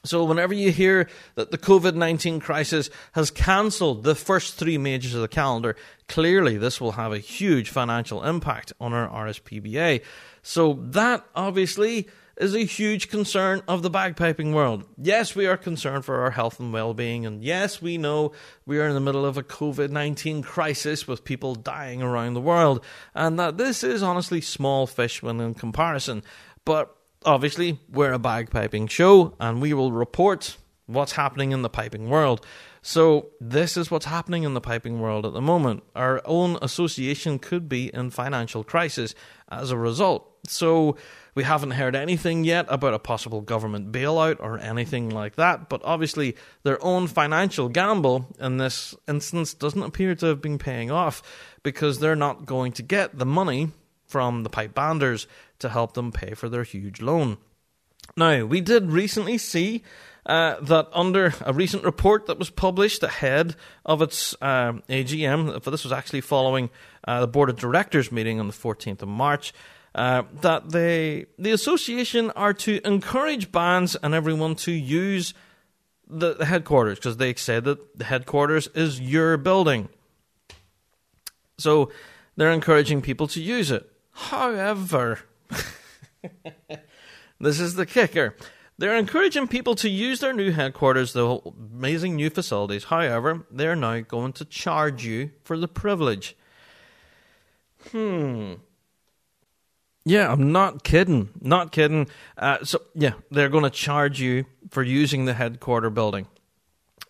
So whenever you hear that the COVID nineteen crisis has cancelled the first three majors of the calendar, clearly this will have a huge financial impact on our R S P B A. So that obviously is a huge concern of the bagpiping world. Yes, we are concerned for our health and well-being, and yes, we know we are in the middle of a COVID nineteen crisis with people dying around the world, and that this is honestly small fish when in comparison. But obviously, we're a bagpiping show, and we will report what's happening in the piping world. So this is what's happening in the piping world at the moment. Our own association could be in financial crisis as a result. So we haven't heard anything yet about a possible government bailout or anything like that. But obviously, their own financial gamble in this instance doesn't appear to have been paying off, because they're not going to get the money from the pipe banders to help them pay for their huge loan. Now, we did recently see uh, that under a recent report that was published ahead of its uh, A G M, for this was actually following uh, the Board of Directors meeting on the fourteenth of March, uh, that they, the association are to encourage bands and everyone to use the, the headquarters, because they said that the headquarters is your building. So they're encouraging people to use it. However, this is the kicker. They're encouraging people to use their new headquarters, the amazing new facilities. However, they're now going to charge you for the privilege. Hmm. Yeah, I'm not kidding. Not kidding. Uh, so, yeah, they're going to charge you for using the headquarter building.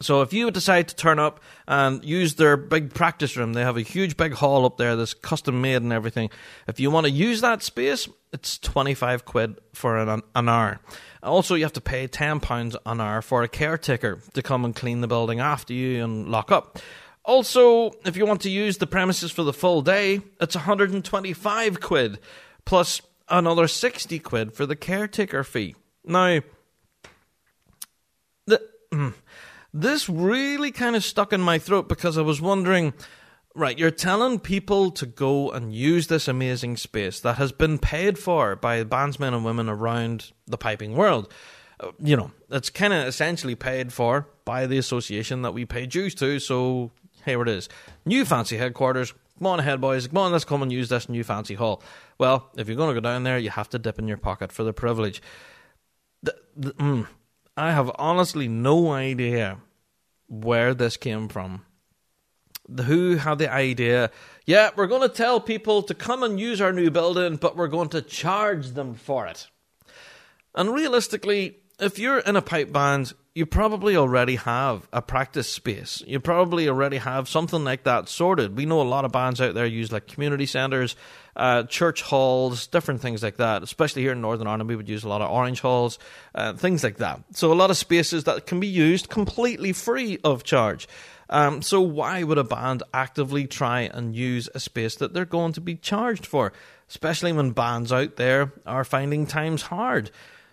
So if you decide to turn up and use their big practice room, they have a huge big hall up there that's custom made and everything. If you want to use that space, it's twenty-five quid for an, an hour. Also, you have to pay ten pounds an hour for a caretaker to come and clean the building after you and lock up. Also, if you want to use the premises for the full day, it's one hundred twenty-five quid plus another sixty quid for the caretaker fee. Now, the... Mm, this really kind of stuck in my throat, because I was wondering, right, you're telling people to go and use this amazing space that has been paid for by bandsmen and women around the piping world. You know, it's kind of essentially paid for by the association that we pay dues to, so Here it is. New fancy headquarters. Come on ahead, boys. Come on, let's come and use this new fancy hall. Well, if you're going to go down there, you have to dip in your pocket for the privilege. The, the, mm, I have honestly no idea where this came from. The, who had the idea, yeah, we're going to tell people to come and use our new building, but we're going to charge them for it. And realistically, if you're in a pipe band, you probably already have a practice space. You probably already have something like that sorted. We know a lot of bands out there use like community centres, uh, church halls, different things like that. Especially here in Northern Ireland, we would use a lot of orange halls, uh, things like that. So a lot of spaces that can be used completely free of charge. Um, so why would a band actively try and use a space that they're going to be charged for? Especially when bands out there are finding times hard.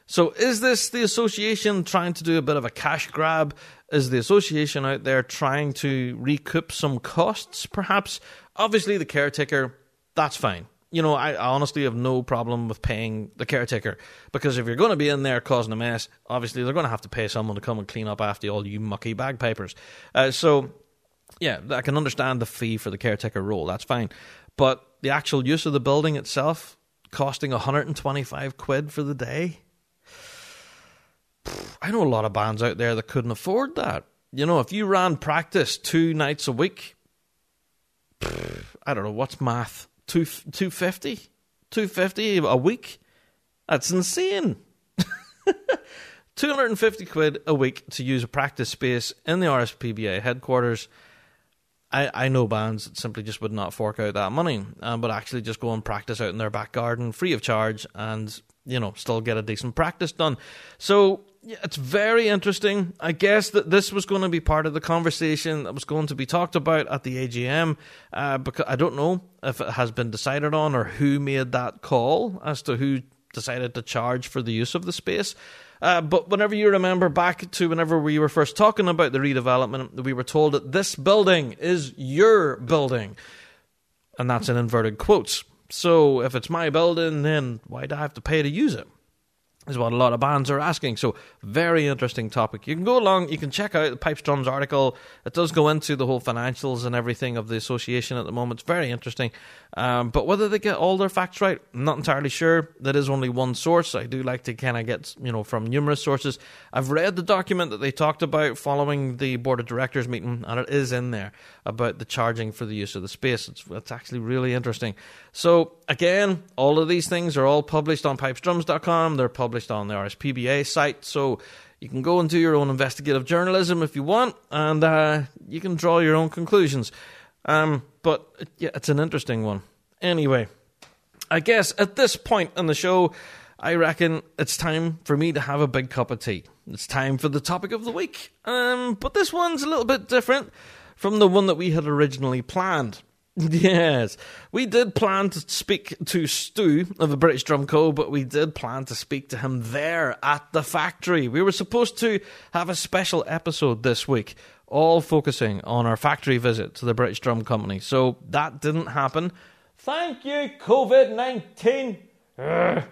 So is this the association trying to do a bit of a cash grab? Is the association out there trying to recoup some costs, perhaps? Obviously, the caretaker, that's fine. You know, I honestly have no problem with paying the caretaker, because if you're going to be in there causing a mess, obviously they're going to have to pay someone to come and clean up after all you mucky bagpipers. Uh, so, yeah, I can understand the fee for the caretaker role. That's fine. But the actual use of the building itself, costing one hundred twenty-five quid for the day? I know a lot of bands out there that couldn't afford that. You know, if you ran practice two nights a week, I don't know, what's math? Two, two fifty? two fifty a week? That's insane. two hundred fifty quid a week to use a practice space in the R S P B A headquarters. I, I know bands that simply just would not fork out that money, um, but actually just go and practice out in their back garden free of charge and, you know, still get a decent practice done. So yeah, it's very interesting. I guess that this was going to be part of the conversation that was going to be talked about at the A G M, uh, because I don't know if it has been decided on or who made that call as to who decided to charge for the use of the space. Uh, but whenever you remember back to whenever we were first talking about the redevelopment, we were told that this building is your building. And that's in inverted quotes. So if it's my building, then why do I have to pay to use it? Is what a lot of bands are asking. So very interesting topic. You can go along, you can check out the Pipes Drums article. It does go into the whole financials and everything of the association at the moment. It's very interesting. Um, but whether they get all their facts right, I'm not entirely sure. That is only one source. I do like to kind of get, you know, from numerous sources. I've read the document that they talked about following the board of directors meeting, and it is in there about the charging for the use of the space. It's, it's actually really interesting. So again, all of these things are all published on Pipes Drums dot com. They're published on the R S P B A site, so you can go and do your own investigative journalism if you want, and uh, you can draw your own conclusions. Um, but yeah, it's an interesting one. Anyway, I guess at this point in the show, I reckon it's time for me to have a big cup of tea. It's time for the topic of the week, um, but this one's a little bit different from the one that we had originally planned. Yes, we did plan to speak to Stu of the British Drum Co, but we did plan to speak to him there at the factory. We were supposed to have a special episode this week, all focusing on our factory visit to the British Drum Company. So that didn't happen. Thank you, COVID nineteen. Ugh.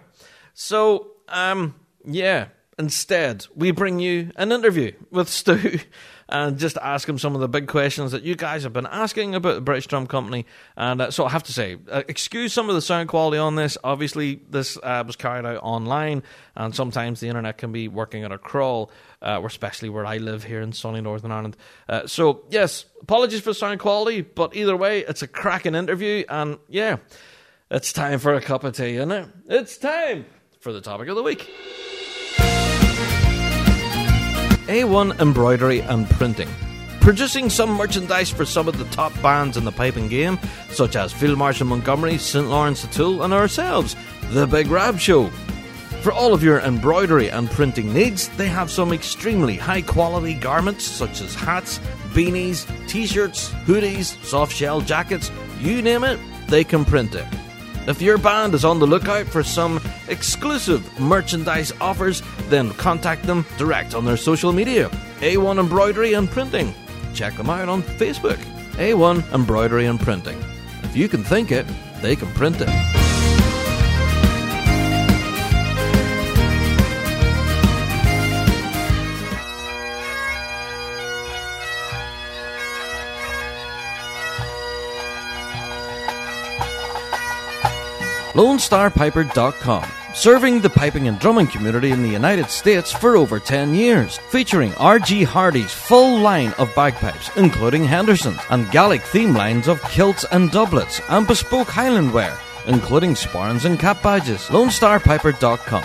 So, um, yeah, instead, we bring you an interview with Stu and just ask him some of the big questions that you guys have been asking about the British Drum Company. And uh, so I have to say, uh, excuse some of the sound quality on this. Obviously, this uh, was carried out online, and sometimes the internet can be working at a crawl, uh, especially where I live here in sunny Northern Ireland. Uh, so, yes, apologies for sound quality, but either way, it's a cracking interview, and yeah, it's time for a cup of tea, isn't it? It's time for the topic of the week. A one Embroidery and Printing. Producing some merchandise for some of the top bands in the piping game, such as Field Marshal Montgomery, Saint Lawrence O'Toole, and ourselves, The Big Rab Show. For all of your embroidery and printing needs, they have some extremely high-quality garments, such as hats, beanies, t-shirts, hoodies, soft-shell jackets, you name it, they can print it. If your band is on the lookout for some exclusive merchandise offers, then contact them direct on their social media. A one Embroidery and Printing. Check them out on Facebook. A one Embroidery and Printing. If you can think it, they can print it. Lone Star Piper dot com, serving the piping and drumming community in the United States for over ten years, featuring R G. Hardie's full line of bagpipes, including Henderson's, and Gaelic theme lines of kilts and doublets, and bespoke Highland wear, including sporrans and cap badges. Lone Star Piper dot com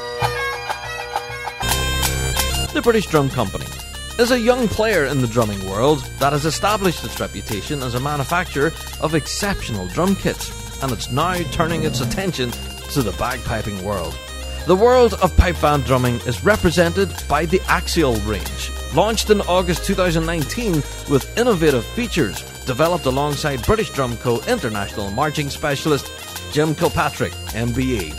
The British Drum Company is a young player in the drumming world that has established its reputation as a manufacturer of exceptional drum kits, and it's now turning its attention to the bagpiping world. The world of pipe band drumming is represented by the Axial range, launched in August two thousand nineteen with innovative features developed alongside British Drum Co. International Marching Specialist Jim Kilpatrick, M B E.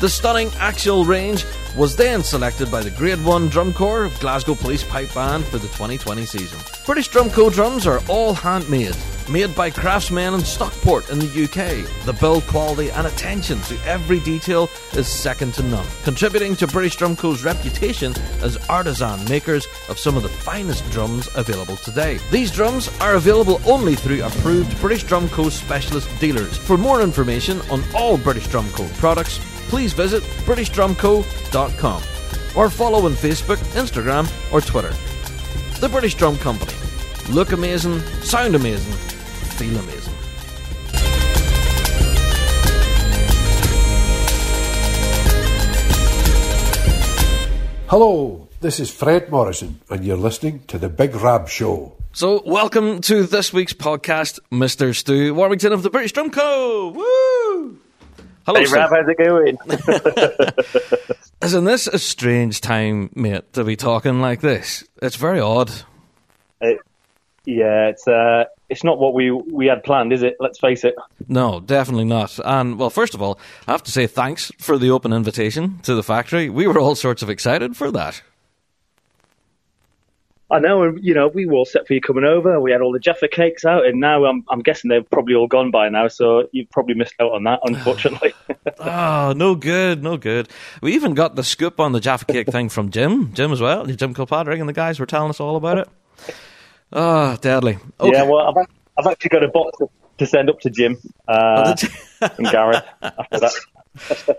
The stunning Axial range was then selected by the Grade one Drum Corps of Glasgow Police Pipe Band for the twenty twenty season. British Drum Co. drums are all handmade, made by craftsmen in Stockport in the U K. The build quality and attention to every detail is second to none, contributing to British Drum Co.'s reputation as artisan makers of some of the finest drums available today. These drums are available only through approved British Drum Co. specialist dealers. For more information on all British Drum Co. products, please visit British Drum Co dot com or follow on Facebook, Instagram or Twitter. The British Drum Company. Look amazing, sound amazing, feel amazing. Hello, this is Fred Morrison and you're listening to The Big Rab Show. So welcome to this week's podcast, Mister Stu Warmington of the British Drum Co. Woo! Hello, hey, Rab, how's it going? Isn't this a strange time, mate, to be talking like this? It's very odd. It, yeah, it's uh, it's not what we we had planned, is it? Let's face it. No, definitely not. And, well, first of all, I have to say thanks for the open invitation to the factory. We were all sorts of excited for that. I know, you know, we were all set for you coming over. We had all the Jaffa cakes out, and now I'm, I'm guessing they've probably all gone by now, so you've probably missed out on that, unfortunately. Oh, no good, no good. We even got the scoop on the Jaffa cake thing from Jim, Jim as well, Jim Kilpatrick, and the guys were telling us all about it. Oh, deadly. Okay. Yeah, well, I've, I've actually got a box to send up to Jim uh, and Gareth after that.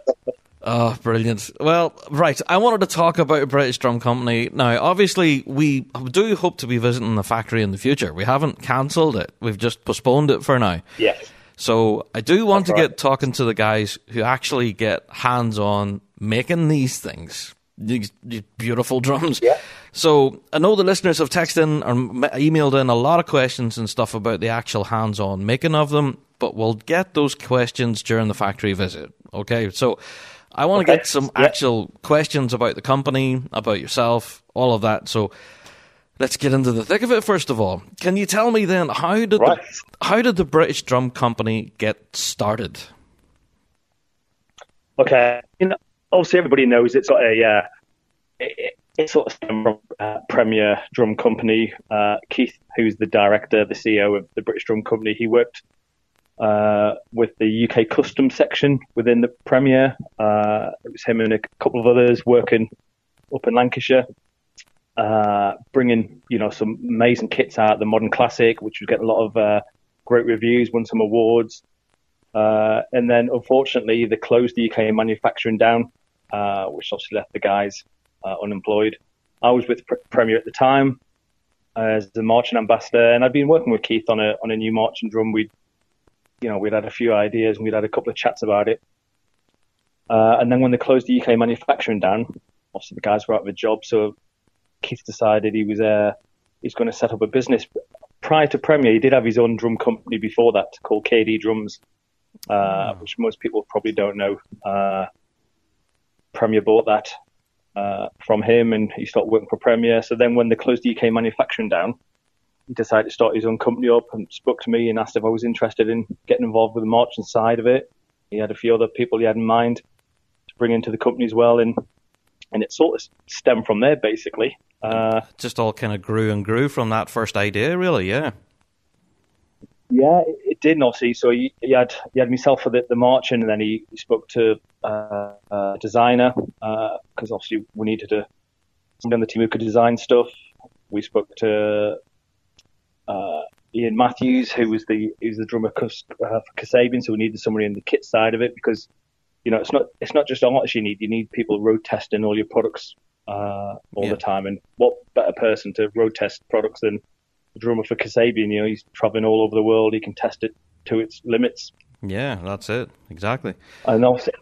Oh, brilliant. Well, right, I wanted to talk about British Drum Company. Now, obviously, we do hope to be visiting the factory in the future. We haven't cancelled it. We've just postponed it for now. Yeah. So I do want That's to right. get talking to the guys who actually get hands-on making these things, these, these beautiful drums. Yeah. So I know the listeners have texted in or emailed in a lot of questions and stuff about the actual hands-on making of them, but we'll get those questions during the factory visit. Okay, so I want okay. to get some yeah. actual questions about the company, about yourself, all of that. So let's get into the thick of it first of all. Can you tell me then, how did right. the, how did the British Drum Company get started? Okay. You know, obviously, everybody knows it's got a uh, it, it's sort of from uh, Premier Drum Company. Uh, Keith, who's the director, the C E O of the British Drum Company, he worked Uh, with the U K custom section within the Premier. Uh, it was him and a couple of others working up in Lancashire, uh, bringing, you know, some amazing kits out, the Modern Classic, which was getting a lot of uh, great reviews, won some awards. Uh, and then, unfortunately, they closed the U K manufacturing down, uh, which obviously left the guys uh, unemployed. I was with Pre- Premier at the time as the marching ambassador, and I'd been working with Keith on a on a new marching drum. We'd You know, we'd had a few ideas and we'd had a couple of chats about it. Uh, and then when they closed the U K manufacturing down, obviously the guys were out of a job. So Keith decided he was uh, he's going to set up a business. Prior to Premier, he did have his own drum company before that called K D Drums, uh, which most people probably don't know. Uh, Premier bought that uh, from him and he started working for Premier. So then when they closed the U K manufacturing down, he decided to start his own company up and spoke to me and asked if I was interested in getting involved with the marching side of it. He had a few other people he had in mind. bring into the company as well, and and it sort of stemmed from there, basically. Uh, Just all kind of grew and grew from that first idea, really, yeah. Yeah, it, it did, obviously. So he, he had he had myself for the, the marching, and then he, he spoke to uh, a designer, because uh, obviously we needed a someone on the team who could design stuff. We spoke to uh, Ian Matthews, who was the who was the drummer for Kasabian, so we needed somebody in the kit side of it, because, you know, it's not it's not just artists you need. You need people road testing all your products uh, all yeah. the time. And what better person to road test products than the drummer for Kasabian? You know, he's traveling all over the world. He can test it to its limits. Yeah, that's it. Exactly. And obviously,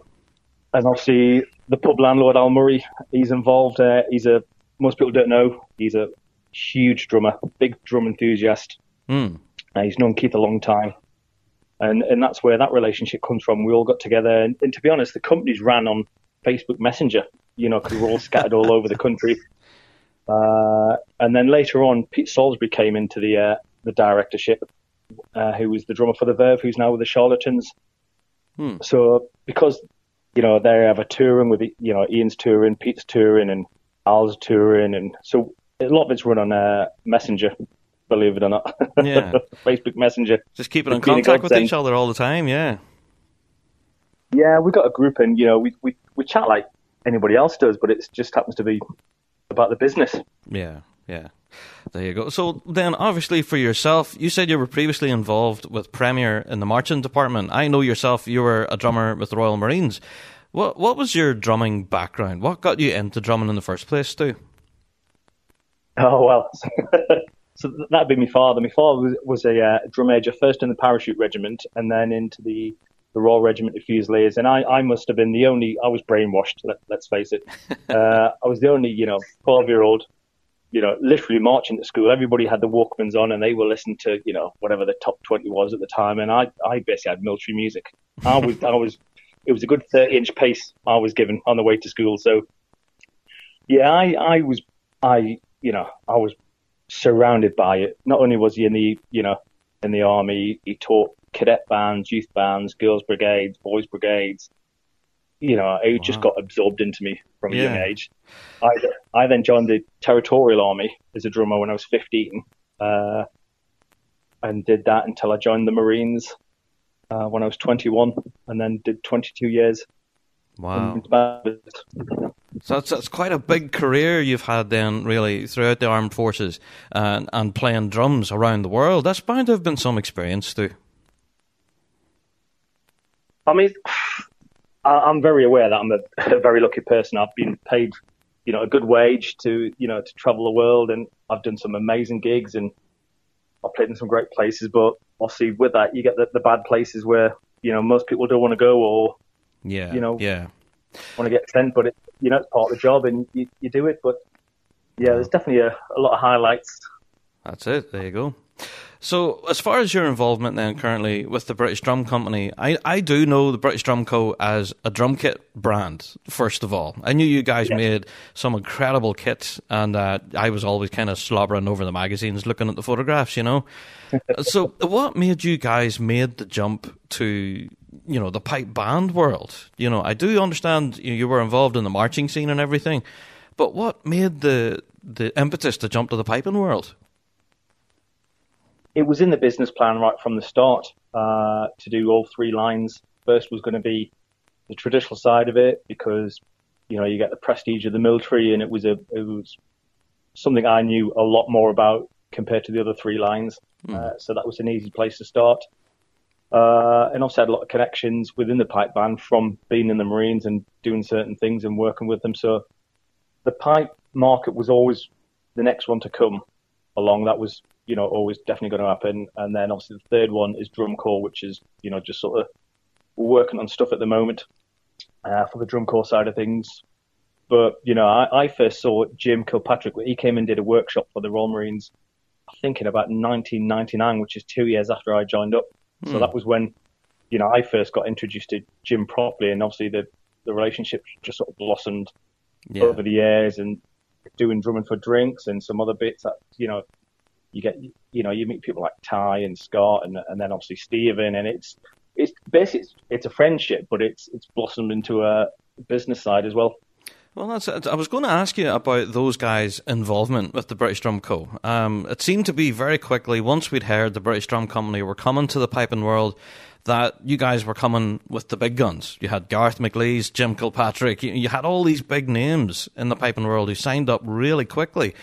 and obviously the pub landlord, Al Murray, he's involved. Uh, he's a, most people don't know, he's a huge drummer, big drum enthusiast. Mm. Uh, he's known Keith a long time. And and that's where that relationship comes from. We all got together, and, and to be honest, the companies ran on Facebook Messenger, you know, because we were all scattered all over the country. Uh, and then later on, Pete Salisbury came into the uh, the directorship, uh, who was the drummer for The Verve, who's now with the Charlatans. Hmm. So because, you know, they have a touring with, you know, Ian's touring, Pete's touring, and Al's touring, and so a lot of it's run on uh, Messenger. Believe it or not. Yeah. Facebook Messenger. Just keeping in contact with each other all the time, yeah. Yeah, we got a group, and, you know, we, we we chat like anybody else does, but it just happens to be about the business. Yeah, yeah. There you go. So then, obviously, for yourself, you said you were previously involved with Premier in the marching department. I know yourself, you were a drummer with the Royal Marines. What what was your drumming background? What got you into drumming in the first place, Stu? Oh, well... So that'd be my father. My father was, was a uh, drum major, first in the parachute regiment and then into the, the Royal Regiment of Fusiliers. And I, I must have been the only, I was brainwashed, let, let's face it. Uh, I was the only, you know, twelve-year-old, you know, literally marching to school. Everybody had the Walkmans on and they were listening to, you know, whatever the top twenty was at the time. And I, I basically had military music. I was, I was, it was a good thirty-inch pace I was given on the way to school. So, yeah, I, I was, I, you know, I was surrounded by it. Not only was he in the, you know, in the army, he taught cadet bands, youth bands, girls brigades, boys brigades. You know, it wow. just got absorbed into me from yeah. a young age. I, I then joined the Territorial Army as a drummer when I was fifteen, uh, and did that until I joined the Marines uh, when I was twenty-one, and then did twenty-two years. Wow. So that's, that's quite a big career you've had then, really, throughout the armed forces and, and playing drums around the world. That's bound to have been some experience, too. I mean, I'm very aware that I'm a, a very lucky person. I've been paid, you know, a good wage to, you know, to travel the world, and I've done some amazing gigs and I've played in some great places. But obviously, with that, you get the, the bad places where, you know, most people don't want to go, or yeah, you know, yeah, want to get sent, but it, you know, it's part of the job, and you, you do it. But yeah, there's definitely a, a lot of highlights. That's it. There you go. So, as far as your involvement then currently with the British Drum Company, I, I do know the British Drum Co as a drum kit brand, first of all. I knew you guys yeah. made some incredible kits, and uh, I was always kind of slobbering over the magazines looking at the photographs, you know. So, what made you guys made the jump to, you know, the pipe band world? You know, I do understand you were involved in the marching scene and everything, but what made the the impetus to jump to the piping world? It was in the business plan right from the start uh, to do all three lines. First was going to be the traditional side of it, because, you know, you get the prestige of the military, and it was a it was something I knew a lot more about compared to the other three lines. Mm. Uh, so that was an easy place to start. Uh, and also had a lot of connections within the pipe band from being in the Marines and doing certain things and working with them. So the pipe market was always the next one to come along. That was, you know, always definitely going to happen. And then obviously the third one is drum corps, which is, you know, just sort of working on stuff at the moment uh, for the drum corps side of things. But, you know, I, I first saw Jim Kilpatrick. He came and did a workshop for the Royal Marines, I think in about nineteen ninety-nine, which is two years after I joined up. So mm. that was when, you know, I first got introduced to Jim properly, and obviously the, the relationship just sort of blossomed yeah. over the years, and doing drumming for drinks and some other bits that, you know, you get, you know, you meet people like Ty and Scott, and and then obviously Stephen, and it's, it's basically, it's a friendship, but it's, it's blossomed into a, business side as well. Well, that's it. I was going to ask you about those guys' involvement with the British Drum Co. Um, it seemed to be very quickly, once we'd heard the British Drum Company were coming to the piping world, that you guys were coming with the big guns. You had Garth McLeese, Jim Kilpatrick. You, you had all these big names in the piping world who signed up really quickly.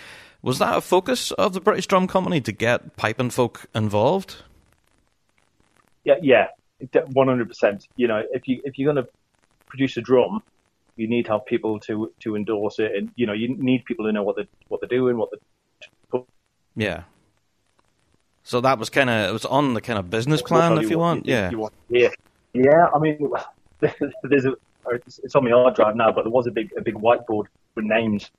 Was that a focus of the British Drum Company to get piping folk involved? Yeah, yeah, one hundred percent. You know, if you if you're going to produce a drum, you need to have people to, to endorse it, and you know you need people to know what they what they're doing, what they. Yeah. So that was kind of it was on the kind of business plan, if you want. Yeah. Yeah. Yeah. I mean, there's a it's on my hard drive now, but there was a big a big whiteboard with names,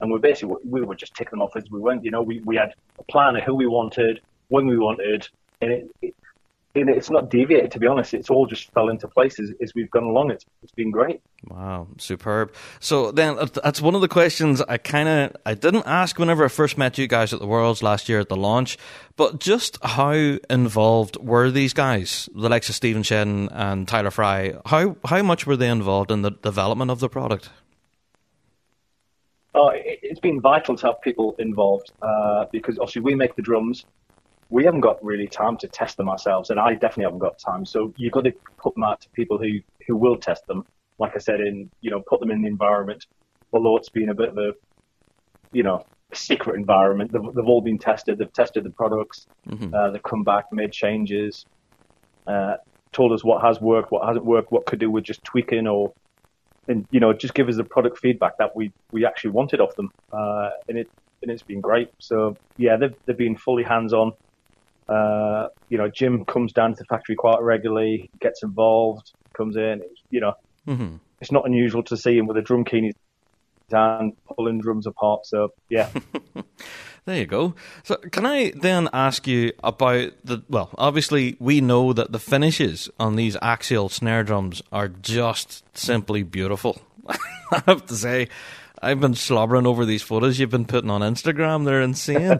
and we basically we were just ticking them off as we went. You know, we, we had a plan of who we wanted, when we wanted, and it. it And it's not deviated, to be honest. It's all just fell into place as, as we've gone along. It's it's been great. Wow, superb. So then that's one of the questions I kind of I didn't ask whenever I first met you guys at the Worlds last year at the launch, but just how involved were these guys, the likes of Stephen Shedden and Tyler Fry? How how much were they involved in the development of the product? Oh, it's been vital to have people involved uh, because obviously we make the drums. We haven't got really time to test them ourselves, and I definitely haven't got time. So you've got to put them out to people who, who will test them. Like I said, in you know, put them in the environment. Although it's been a bit of a, you know, secret environment. They've, they've all been tested. They've tested the products. Mm-hmm. Uh, they've come back, made changes, uh, told us what has worked, what hasn't worked, what could do with just tweaking, or and you know, just give us the product feedback that we, we actually wanted off them. Uh, and it and it's been great. So yeah, they've they've been fully hands on. Uh, you know, Jim comes down to the factory quite regularly, gets involved, comes in, you know, mm-hmm. It's not unusual to see him with a drum key in his hand, pulling drums apart. So, yeah. There you go. So can I then ask you about the, well, obviously we know that the finishes on these Axial snare drums are just simply beautiful. I have to say, I've been slobbering over these photos you've been putting on Instagram. They're insane.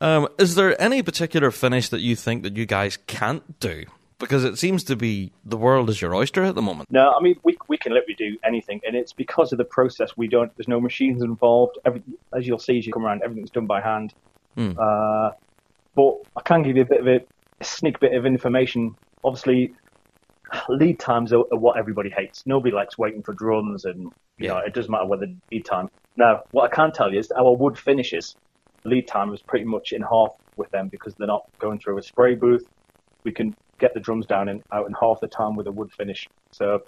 Um, is there any particular finish that you think that you guys can't do? Because it seems to be the world is your oyster at the moment. No, I mean, we we can literally do anything. And it's because of the process. We don't, there's no machines involved. Every, as you'll see as you come around, everything's done by hand. Mm. Uh, but I can give you a bit of a, a sneak bit of information. Obviously, lead times are, are what everybody hates. Nobody likes waiting for drums and, you yeah. know, it doesn't matter whether lead time. Now, what I can tell you is our wood finishes. Lead time is pretty much in half with them because they're not going through a spray booth. We can get the drums down and out in half the time with a wood finish. So,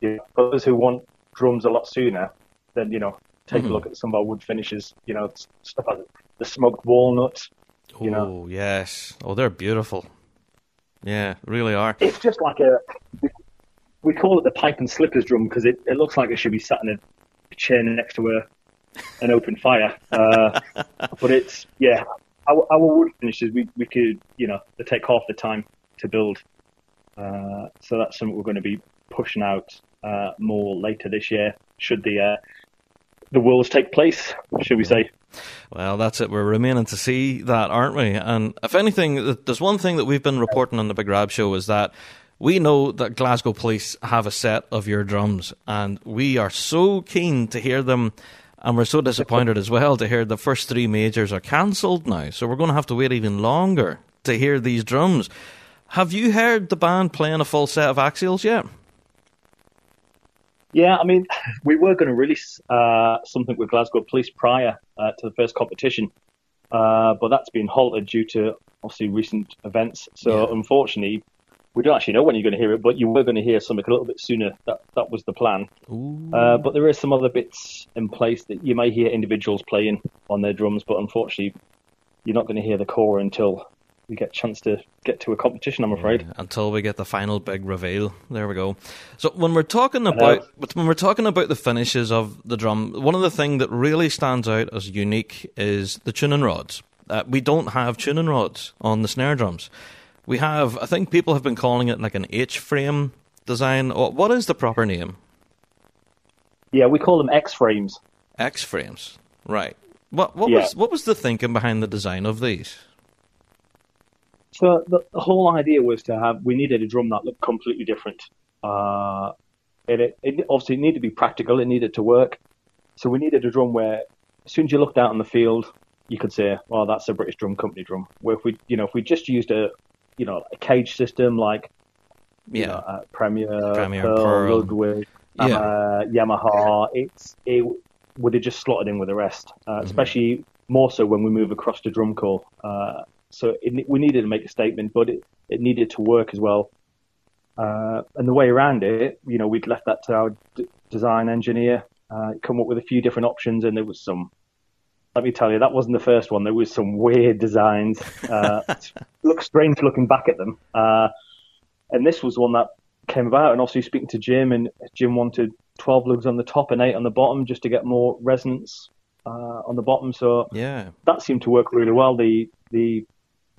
you know, for those who want drums a lot sooner, then, you know, take mm-hmm. a look at some of our wood finishes, you know, stuff like the smoked walnuts. You know. Oh, yes. Oh, they're beautiful. Yeah, really are. It's just like a, we call it the pipe and slippers drum because it, it looks like it should be sat in a chair next to a, an open fire, uh, but it's yeah. Our, our wood finishes, we we could you know they take half the time to build, uh, so that's something we're going to be pushing out uh, more later this year. Should the uh, the Worlds take place, should we say? Well, that's it. We're remaining to see that, aren't we? And if anything, there's one thing that we've been reporting on the Big Rab Show is that. We know that Glasgow Police have a set of your drums, and we are so keen to hear them, and we're so disappointed as well to hear the first three majors are cancelled now, so we're going to have to wait even longer to hear these drums. Have you heard the band playing a full set of Axials yet? Yeah, I mean, we were going to release uh, something with Glasgow Police prior uh, to the first competition, uh, but that's been halted due to, obviously, recent events, so yeah. Unfortunately... We don't actually know when you're going to hear it, but you were going to hear something a little bit sooner. That that was the plan. Uh, but there are some other bits in place that you may hear individuals playing on their drums, but unfortunately, you're not going to hear the core until we get a chance to get to a competition, I'm afraid. Yeah, until we get the final big reveal. There we go. So when we're talking about when we're talking about the finishes of the drum, one of the things that really stands out as unique is the tuning rods. Uh, we don't have tuning rods on the snare drums. We have, I think people have been calling it like an H-frame design. What is the proper name? Yeah, we call them X-frames. X-frames, right. What what yeah. was what was the thinking behind the design of these? So the, the whole idea was to have, we needed a drum that looked completely different. Uh, and it, it obviously needed to be practical, it needed to work. So we needed a drum where, as soon as you looked out on the field, you could say, "Oh, that's a British Drum Company drum." Where if we, you know, if we just used a, you know, a cage system like, you yeah, know, uh, Premier, Premier, Pearl, Pearl. Ludwig, yeah. uh, Yamaha, it's it would have just slotted in with the rest, uh, mm-hmm. especially more so when we move across to drum corps. Uh, so it, we needed to make a statement, but it, it needed to work as well. Uh, and the way around it, you know, we'd left that to our d- design engineer. Uh, come up with a few different options, and there was some. Let me tell you, that wasn't the first one. There was some weird designs. Uh, look strange looking back at them. Uh, and this was one that came about. And also speaking to Jim, and Jim wanted twelve lugs on the top and eight on the bottom, just to get more resonance uh, on the bottom. So yeah, that seemed to work really well. The the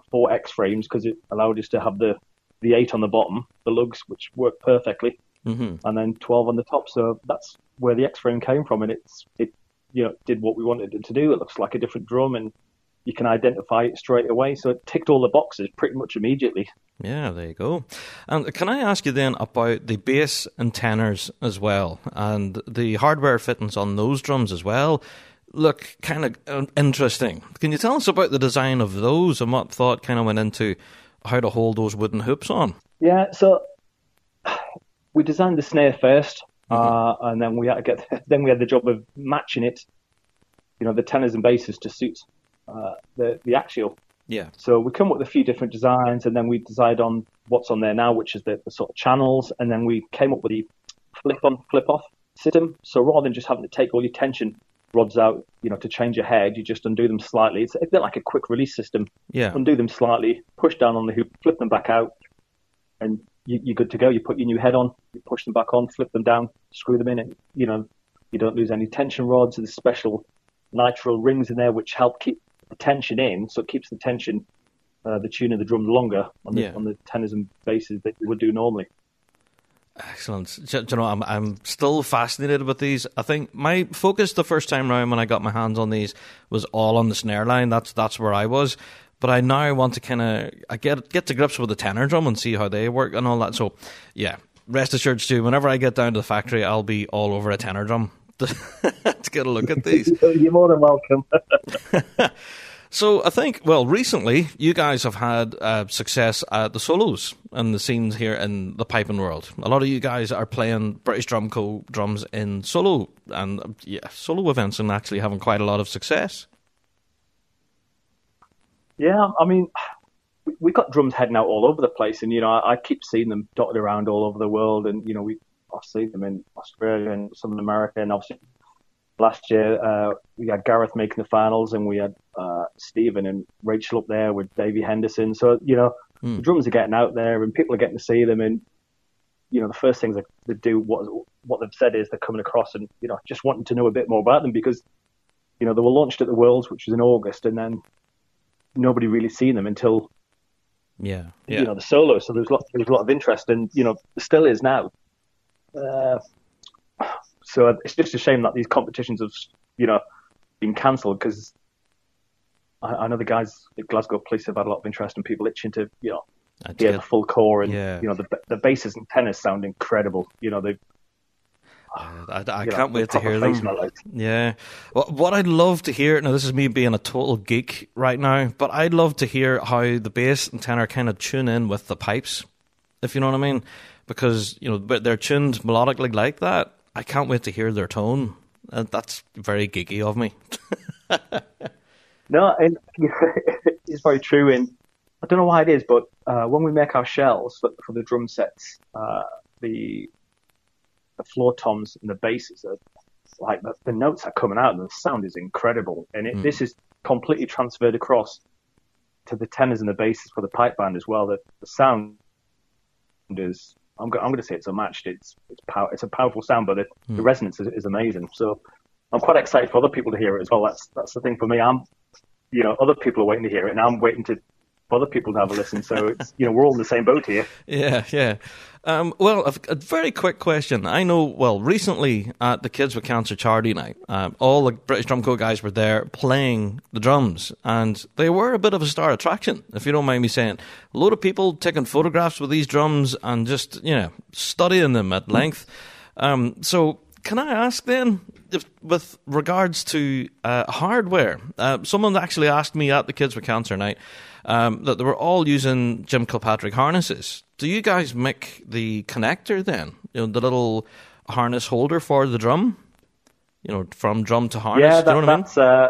four X frames, because it allowed us to have the the eight on the bottom, the lugs, which worked perfectly. Mm-hmm. And then twelve on the top. So that's where the X-frame came from, and it's it you know did what we wanted it to do. It looks like a different drum, and you can identify it straight away. So it ticked all the boxes pretty much immediately. Yeah, there you go. And can I ask you then about the bass and tenors as well, and the hardware fittings on those drums as well? Look, kind of interesting. Can you tell us about the design of those and what thought kind of went into how to hold those wooden hoops on? Yeah, so we designed the snare first, uh, and then we had to get. The, then we had the job of matching it, you know, the tenors and basses to suit uh, the the axial. Yeah. So we come up with a few different designs, and then we decided on what's on there now, which is the, the sort of channels, and then we came up with the flip on, flip off system. So rather than just having to take all your tension rods out, you know, to change your head, you just undo them slightly. It's a bit like a quick release system. Yeah. Undo them slightly, push down on the hoop, flip them back out, and you're good to go. You put your new head on, you push them back on, flip them down, screw them in, and you know you don't lose any tension rods. There's special nitrile rings in there which help keep the tension in, so it keeps the tension, uh, the tune of the drum longer on the, yeah. on the tenors and basses that you would do normally. Excellent. Do you know, I'm I'm still fascinated with these. I think my focus the first time round when I got my hands on these was all on the snare line. That's that's where I was. But I now want to kind of get get to grips with the tenor drum and see how they work and all that. So, yeah, rest assured, Stu, whenever I get down to the factory, I'll be all over a tenor drum to, to get a look at these. You're more than welcome. So I think, well, recently you guys have had uh, success at the solos and the scenes here in the piping world. A lot of you guys are playing British Drum Co. drums in solo and yeah, solo events and actually having quite a lot of success. Yeah, I mean, we've got drums heading out all over the place, and, you know, I, I keep seeing them dotted around all over the world, and, you know, we I see them in Australia and some in America, and obviously last year uh, we had Gareth making the finals, and we had uh, Stephen and Rachel up there with Davey Henderson, so, you know, mm. the drums are getting out there, and people are getting to see them, and, you know, the first things they do, what, what they've said is they're coming across and, you know, just wanting to know a bit more about them, because, you know, they were launched at the Worlds, which was in August, and then nobody really seen them until, yeah, yeah. you know, the solo. So there's lot, there's a lot of interest, and you know, still is now. Uh, so it's just a shame that these competitions have, you know, been cancelled, because I, I know the guys at Glasgow Police have had a lot of interest and people itching to, you know, That's hear good. The full core and yeah. you know the the basses and tenors sound incredible. You know they. I, I you can't know, wait to hear them. Yeah. Well, what I'd love to hear, now this is me being a total geek right now, but I'd love to hear how the bass and tenor kind of tune in with the pipes, if you know what I mean. Because, you know, they're tuned melodically like that. I can't wait to hear their tone. Uh, that's very geeky of me. No, and it's very true. And I don't know why it is, but uh, when we make our shells for, for the drum sets, uh, the... the floor toms and the basses are like the, the notes are coming out and the sound is incredible. And it, mm. this is completely transferred across to the tenors and the basses for the pipe band as well. The, the sound is, I'm, go, I'm going to say it's unmatched. It's, it's power. It's a powerful sound, but it, mm. the resonance is, is amazing. So I'm quite excited for other people to hear it as well. That's, that's the thing for me. I'm, you know, other people are waiting to hear it and I'm waiting to, other people to have a listen, so it's, you know, we're all in the same boat here. Yeah, yeah. Um, well, a, a very quick question. I know, well, recently at the Kids with Cancer Charity Night, uh, all the British Drum Co guys were there playing the drums, and they were a bit of a star attraction, if you don't mind me saying. A lot of people taking photographs with these drums and just, you know, studying them at length. Um, so can I ask then, if, with regards to uh, hardware, uh, someone actually asked me at the Kids with Cancer night um, that they were all using Jim Kilpatrick harnesses. Do you guys make the connector then? You know, the little harness holder for the drum? You know, from drum to harness? Yeah, that, do you know what that's... I mean? uh,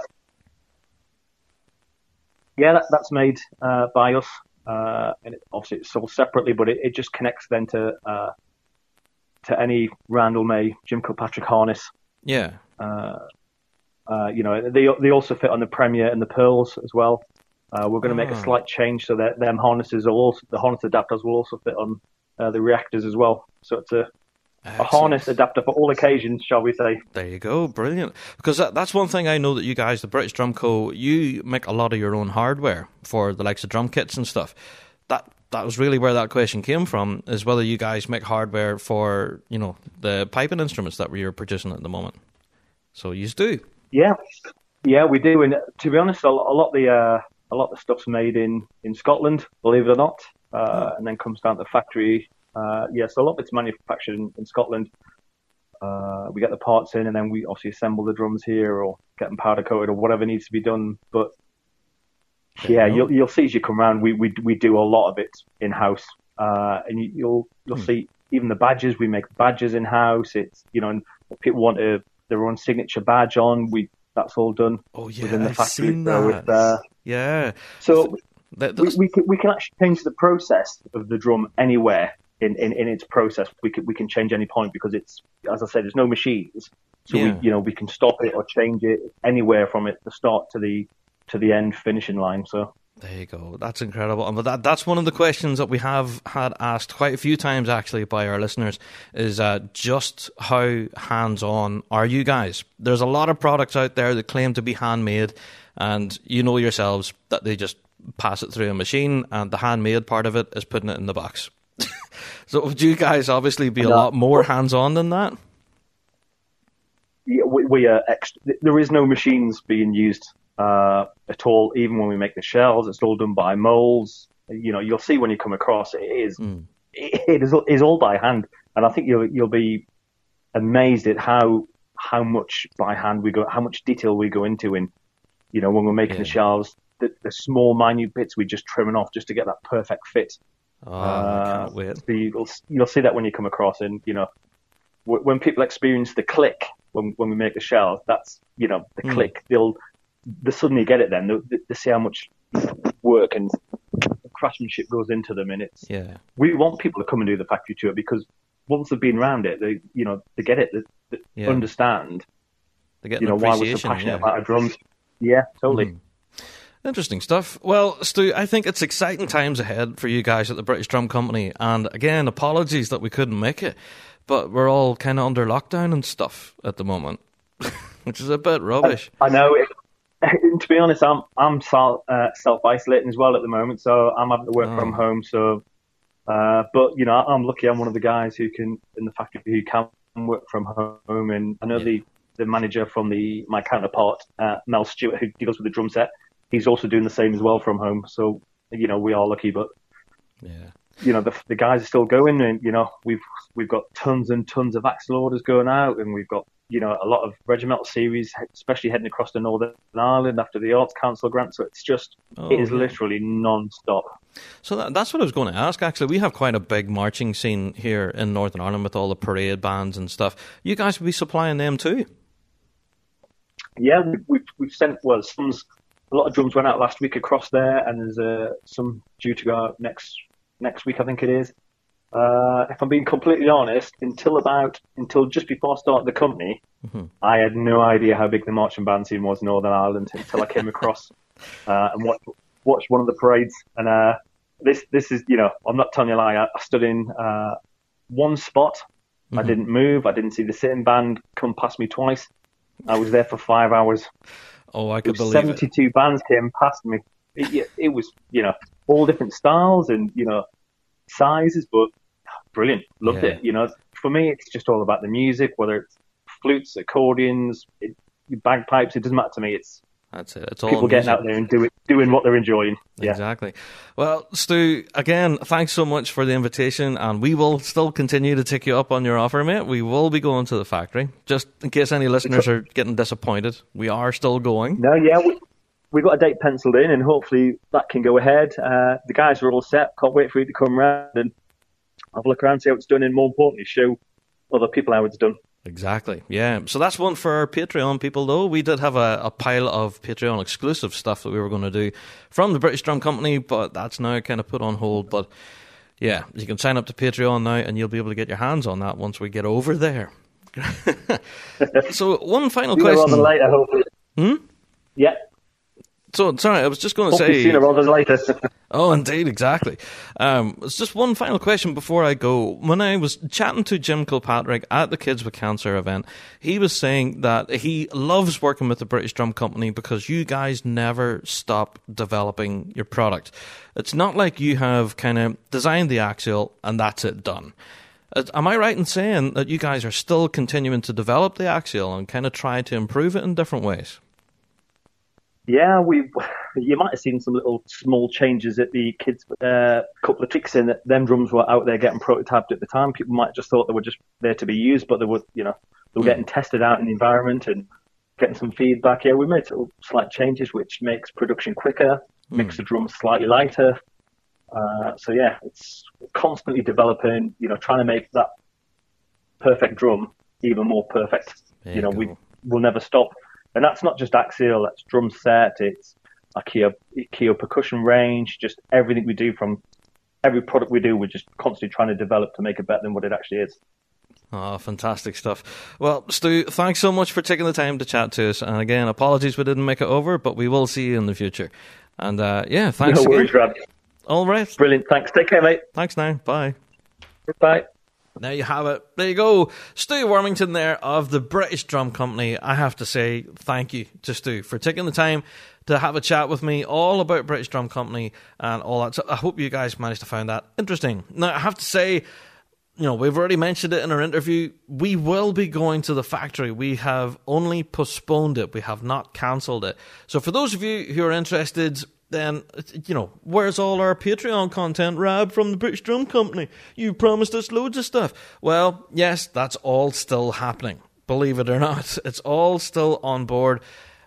yeah, that, that's made uh, by us. Uh, and it, obviously it's sold separately, but it, it just connects then to uh, to any Randall May Jim Kilpatrick harness. Yeah. Uh, uh, you know, they they also fit on the Premier and the Pearls as well. Uh, we're going to oh. make a slight change so that them harnesses will also, the harness adapters will also fit on uh, the reactors as well. So it's a A harness adapter for all occasions, shall we say. There you go, brilliant. Because that, that's one thing I know that you guys, the British Drum Co, you make a lot of your own hardware for the likes of drum kits and stuff. That that was really where that question came from, is whether you guys make hardware for, you know, the piping instruments that we're producing at the moment. So you do. Yeah, yeah, we do. And to be honest, a lot of the uh, a lot of the stuff's made in, in Scotland, believe it or not, uh, oh. and then comes down to the factory. Uh, yeah, so a lot of it's manufactured in, in Scotland. Uh, we get the parts in, and then we obviously assemble the drums here, or get them powder coated, or whatever needs to be done. But yeah, you'll you'll see as you come round, we we we do a lot of it in house, uh, and you, you'll you'll hmm. see even the badges. We make badges in house. It's, you know, and if people want a, their own signature badge on, we that's all done oh, yeah, within the factory. I've seen that. With, uh, yeah, so that, we, we can, we can actually change the process of the drum anywhere. In, in, in its process, we can we can change any point, because it's, as I said, there's no machines, so yeah. we you know we can stop it or change it anywhere from it the start to the to the end finishing line. So there you go, that's incredible. And that that's one of the questions that we have had asked quite a few times actually by our listeners, is uh, just how hands on are you guys? There's a lot of products out there that claim to be handmade, and you know yourselves that they just pass it through a machine, and the handmade part of it is putting it in the box. So would you guys obviously be a lot more hands-on than that? Yeah, we, we are. Ex- there is no machines being used uh, at all. Even when we make the shells, it's all done by molds. You know, you'll see when you come across it is mm. it is is all by hand. And I think you'll you'll be amazed at how how much by hand we go, how much detail we go into in. You know, when we're making yeah. the shells, the, the small minute bits we're just trimming off just to get that perfect fit. Oh, uh, I can't wait. So you'll, you'll see that when you come across, and you know w- when people experience the click when when we make the shells, that's, you know, the mm. click. They'll they suddenly get it. Then they they see how much work and craftsmanship goes into them, and it's yeah. we want people to come and do the factory tour, because once they've been around it, they you know they get it, they, they yeah. understand. They get you know why we're so passionate yeah. about our drums. Yeah, totally. Mm. Interesting stuff. Well, Stu, I think it's exciting times ahead for you guys at the British Drum Company. And again, apologies that we couldn't make it, but we're all kind of under lockdown and stuff at the moment, which is a bit rubbish. I, I know. It, to be honest, I'm I'm self, uh, self-isolating as well at the moment, so I'm having to work oh. from home. So, uh, but you know, I'm lucky. I'm one of the guys who can in the factory who can work from home. And I know yeah. the the manager from the my counterpart, uh, Mel Stewart, who deals with the drum set. He's also doing the same as well from home. So, you know, we are lucky, but, yeah. you know, the, the guys are still going, and, you know, we've we've got tons and tons of Axial orders going out, and we've got, you know, a lot of regimental series, especially heading across to Northern Ireland after the Arts Council grant. So it's just, oh, it is yeah. literally non-stop. So that, that's what I was going to ask, actually. We have quite a big marching scene here in Northern Ireland with all the parade bands and stuff. You guys will be supplying them too? Yeah, we, we've, we've sent, well, some's... A lot of drums went out last week across there, and there's uh, some due to go out next next week, I think it is. Uh, if I'm being completely honest, until about until just before I started the company, mm-hmm. I had no idea how big the marching band scene was in Northern Ireland until I came across uh, and watched, watched one of the parades. And uh, this this is, you know, I'm not telling you a lie. I, I stood in uh, one spot. Mm-hmm. I didn't move. I didn't see the sitting band come past me twice. I was there for five hours. Oh, I could believe seventy-two it. Bands came past me. It, it was, you know, all different styles and, you know, sizes, but brilliant. Loved yeah. it. You know, for me, it's just all about the music, whether it's flutes, accordions, it, bagpipes. It doesn't matter to me. It's That's it. It's all people music. Getting out there and do it, doing what they're enjoying. Yeah. Exactly. Well, Stu, again, thanks so much for the invitation, and we will still continue to take you up on your offer, mate. We will be going to the factory, just in case any listeners are getting disappointed. We are still going. No, yeah, we, we've got a date penciled in, and hopefully that can go ahead. Uh, the guys are all set. Can't wait for you to come round and have a look around, see how it's done, and more importantly, show other people how it's done. Exactly, yeah. So that's one for our Patreon people, though. We did have a, a pile of Patreon-exclusive stuff that we were going to do from the British Drum Company, but that's now kind of put on hold. But, yeah, you can sign up to Patreon now, and you'll be able to get your hands on that once we get over there. So one final question. Sooner rather later, hopefully. Hmm? Yeah. So, sorry, I was just going to hopefully say... sooner rather later. Oh, indeed, exactly. Um, it's just one final question before I go. When I was chatting to Jim Kilpatrick at the Kids with Cancer event, he was saying that he loves working with the British Drum Company because you guys never stop developing your product. It's not like you have kind of designed the Axial and that's it, done. Am I right in saying that you guys are still continuing to develop the Axial and kind of try to improve it in different ways? Yeah, we. You might have seen some little small changes at the kids. Uh, couple of tricks in that them drums were out there getting prototyped at the time. People might have just thought they were just there to be used, but they were, you know, they were getting tested out in the environment and getting some feedback. Yeah, we made sort of slight changes, which makes production quicker, mm. makes the drums slightly lighter. Uh, so yeah, it's constantly developing. You know, trying to make that perfect drum even more perfect. There you know, go. we will never stop. And that's not just Axial, that's drum set, it's our Keo, Keo percussion range, just everything we do from every product we do, we're just constantly trying to develop to make it better than what it actually is. Oh, fantastic stuff. Well, Stu, thanks so much for taking the time to chat to us. And again, apologies we didn't make it over, but we will see you in the future. And uh, yeah, thanks. No worries, Rob. All right. Brilliant. Thanks. Take care, mate. Thanks now. Bye. Bye. There you have it. There you go. Stu Warmington there of the British Drum Company. I have to say thank you to Stu for taking the time to have a chat with me all about British Drum Company and all that. So I hope you guys managed to find that interesting. Now, I have to say, you know, we've already mentioned it in our interview. We will be going to the factory. We have only postponed it. We have not cancelled it. So for those of you who are interested... then, you know, where's all our Patreon content, Rab, from the British Drum Company? You promised us loads of stuff. Well, yes, that's all still happening. Believe it or not, it's all still on board.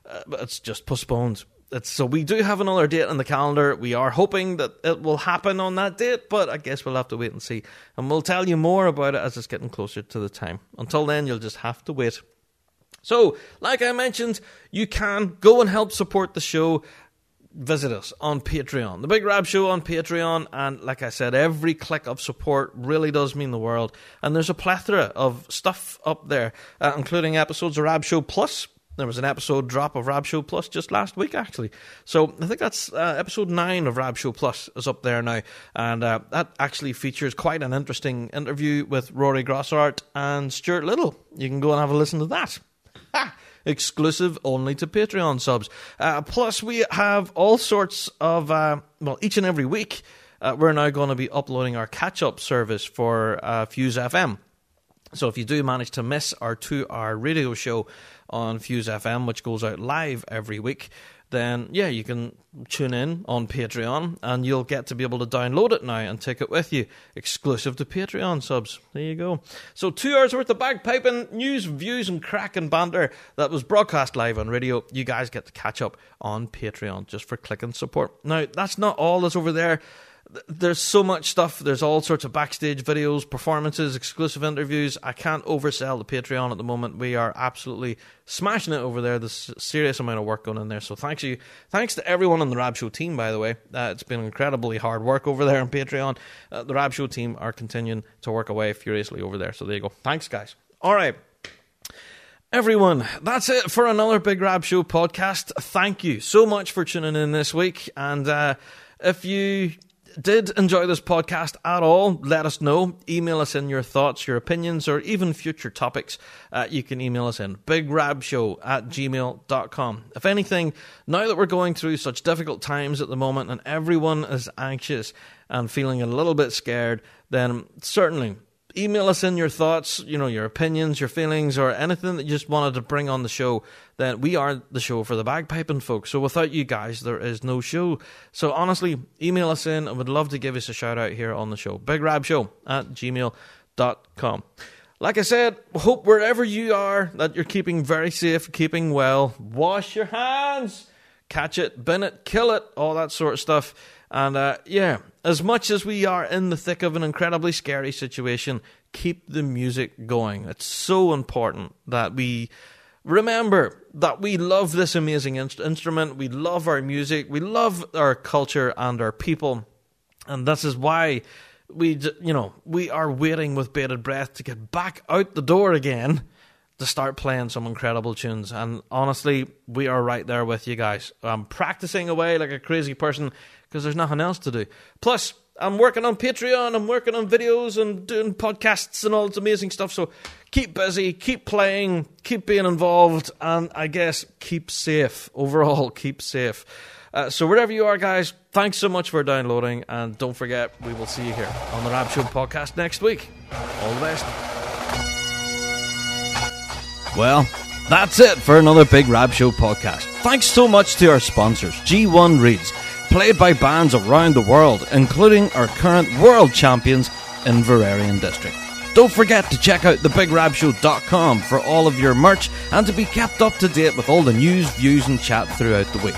Uh, it's just postponed. It's, so we do have another date on the calendar. We are hoping that it will happen on that date, but I guess we'll have to wait and see. And we'll tell you more about it as it's getting closer to the time. Until then, you'll just have to wait. So, like I mentioned, you can go and help support the show. Visit us on Patreon, The Big Rab Show on Patreon, and like I said, every click of support really does mean the world, and there's a plethora of stuff up there, uh, including episodes of Rab Show Plus. There was an episode drop of Rab Show Plus just last week, actually. So I think that's uh, episode nine of Rab Show Plus is up there now. And uh, that actually features quite an interesting interview with Rory Grossart and Stuart Little. You can go and have a listen to that. Ha! Exclusive only to Patreon subs. Uh, plus, we have all sorts of, uh, well, each and every week, uh, we're now going to be uploading our catch-up service for uh, Fuse F M. So if you do manage to miss our two-hour radio show on Fuse F M, which goes out live every week, then, yeah, you can tune in on Patreon, and you'll get to be able to download it now and take it with you, exclusive to Patreon subs. There you go. So two hours worth of bagpiping, news, views, and crack and banter that was broadcast live on radio. You guys get to catch up on Patreon just for clicking support. Now, that's not all that's over there. There's so much stuff. There's all sorts of backstage videos, performances, exclusive interviews. I can't oversell the Patreon at the moment. We are absolutely smashing it over there. There's a serious amount of work going in there. So thanks you, thanks to everyone on the Rab Show team, by the way. Uh, it's been incredibly hard work over there on Patreon. Uh, the Rab Show team are continuing to work away furiously over there. So there you go. Thanks, guys. All right. Everyone, that's it for another Big Rab Show podcast. Thank you so much for tuning in this week. And uh, if you... did enjoy this podcast at all, let us know. Email us in your thoughts, your opinions, or even future topics. Uh, you can email us in bigrabshow at gmail dot com. If anything, now that we're going through such difficult times at the moment and everyone is anxious and feeling a little bit scared, then certainly email us in your thoughts, you know, your opinions, your feelings, or anything that you just wanted to bring on the show, then we are the show for the bagpiping folks. So without you guys, there is no show. So honestly, email us in. I would love to give us a shout out here on the show. Big Rab Show at gmail dot com. Like I said, hope wherever you are that you're keeping very safe, keeping well. Wash your hands. Catch it, bin it, kill it, all that sort of stuff. And uh, yeah, as much as we are in the thick of an incredibly scary situation, keep the music going. It's so important that we remember that we love this amazing inst- instrument. We love our music. We love our culture and our people. And this is why we, you know, we are waiting with bated breath to get back out the door again to start playing some incredible tunes. And honestly, we are right there with you guys. I'm practicing away like a crazy person because there's nothing else to do. Plus, I'm working on Patreon, I'm working on videos and doing podcasts and all this amazing stuff. So keep busy, keep playing, keep being involved, and I guess keep safe. Overall, keep safe. Uh, so wherever you are, guys, thanks so much for downloading, and don't forget, we will see you here on the Rab Show podcast next week. All the best. Well, that's it for another Big Rab Show podcast. Thanks so much to our sponsors, G one Reeds, played by bands around the world, including our current world champions, Inveraray District. Don't forget to check out the big rab show dot com for all of your merch and to be kept up to date with all the news, views and chat throughout the week.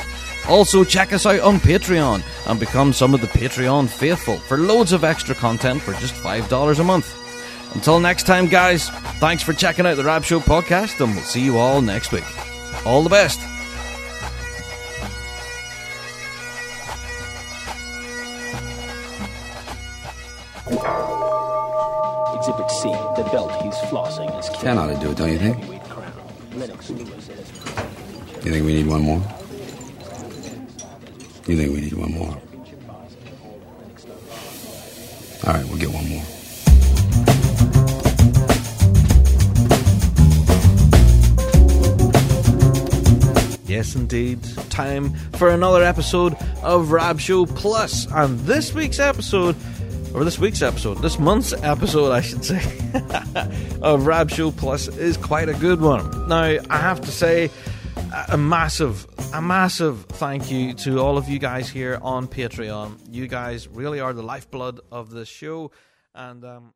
Also, check us out on Patreon and become some of the Patreon faithful for loads of extra content for just five dollars a month. Until next time, guys, thanks for checking out the Rab Show podcast, and we'll see you all next week. All the best. Exhibit C, the belt he's flossing is killing. That ought to do it, don't you think? You think we need one more? You think we need one more? All right, we'll get one more. Yes, indeed. Time for another episode of Rab Show Plus. And this week's episode, or this week's episode, this month's episode, I should say, of Rab Show Plus is quite a good one. Now, I have to say a massive, a massive thank you to all of you guys here on Patreon. You guys really are the lifeblood of this show. And, um...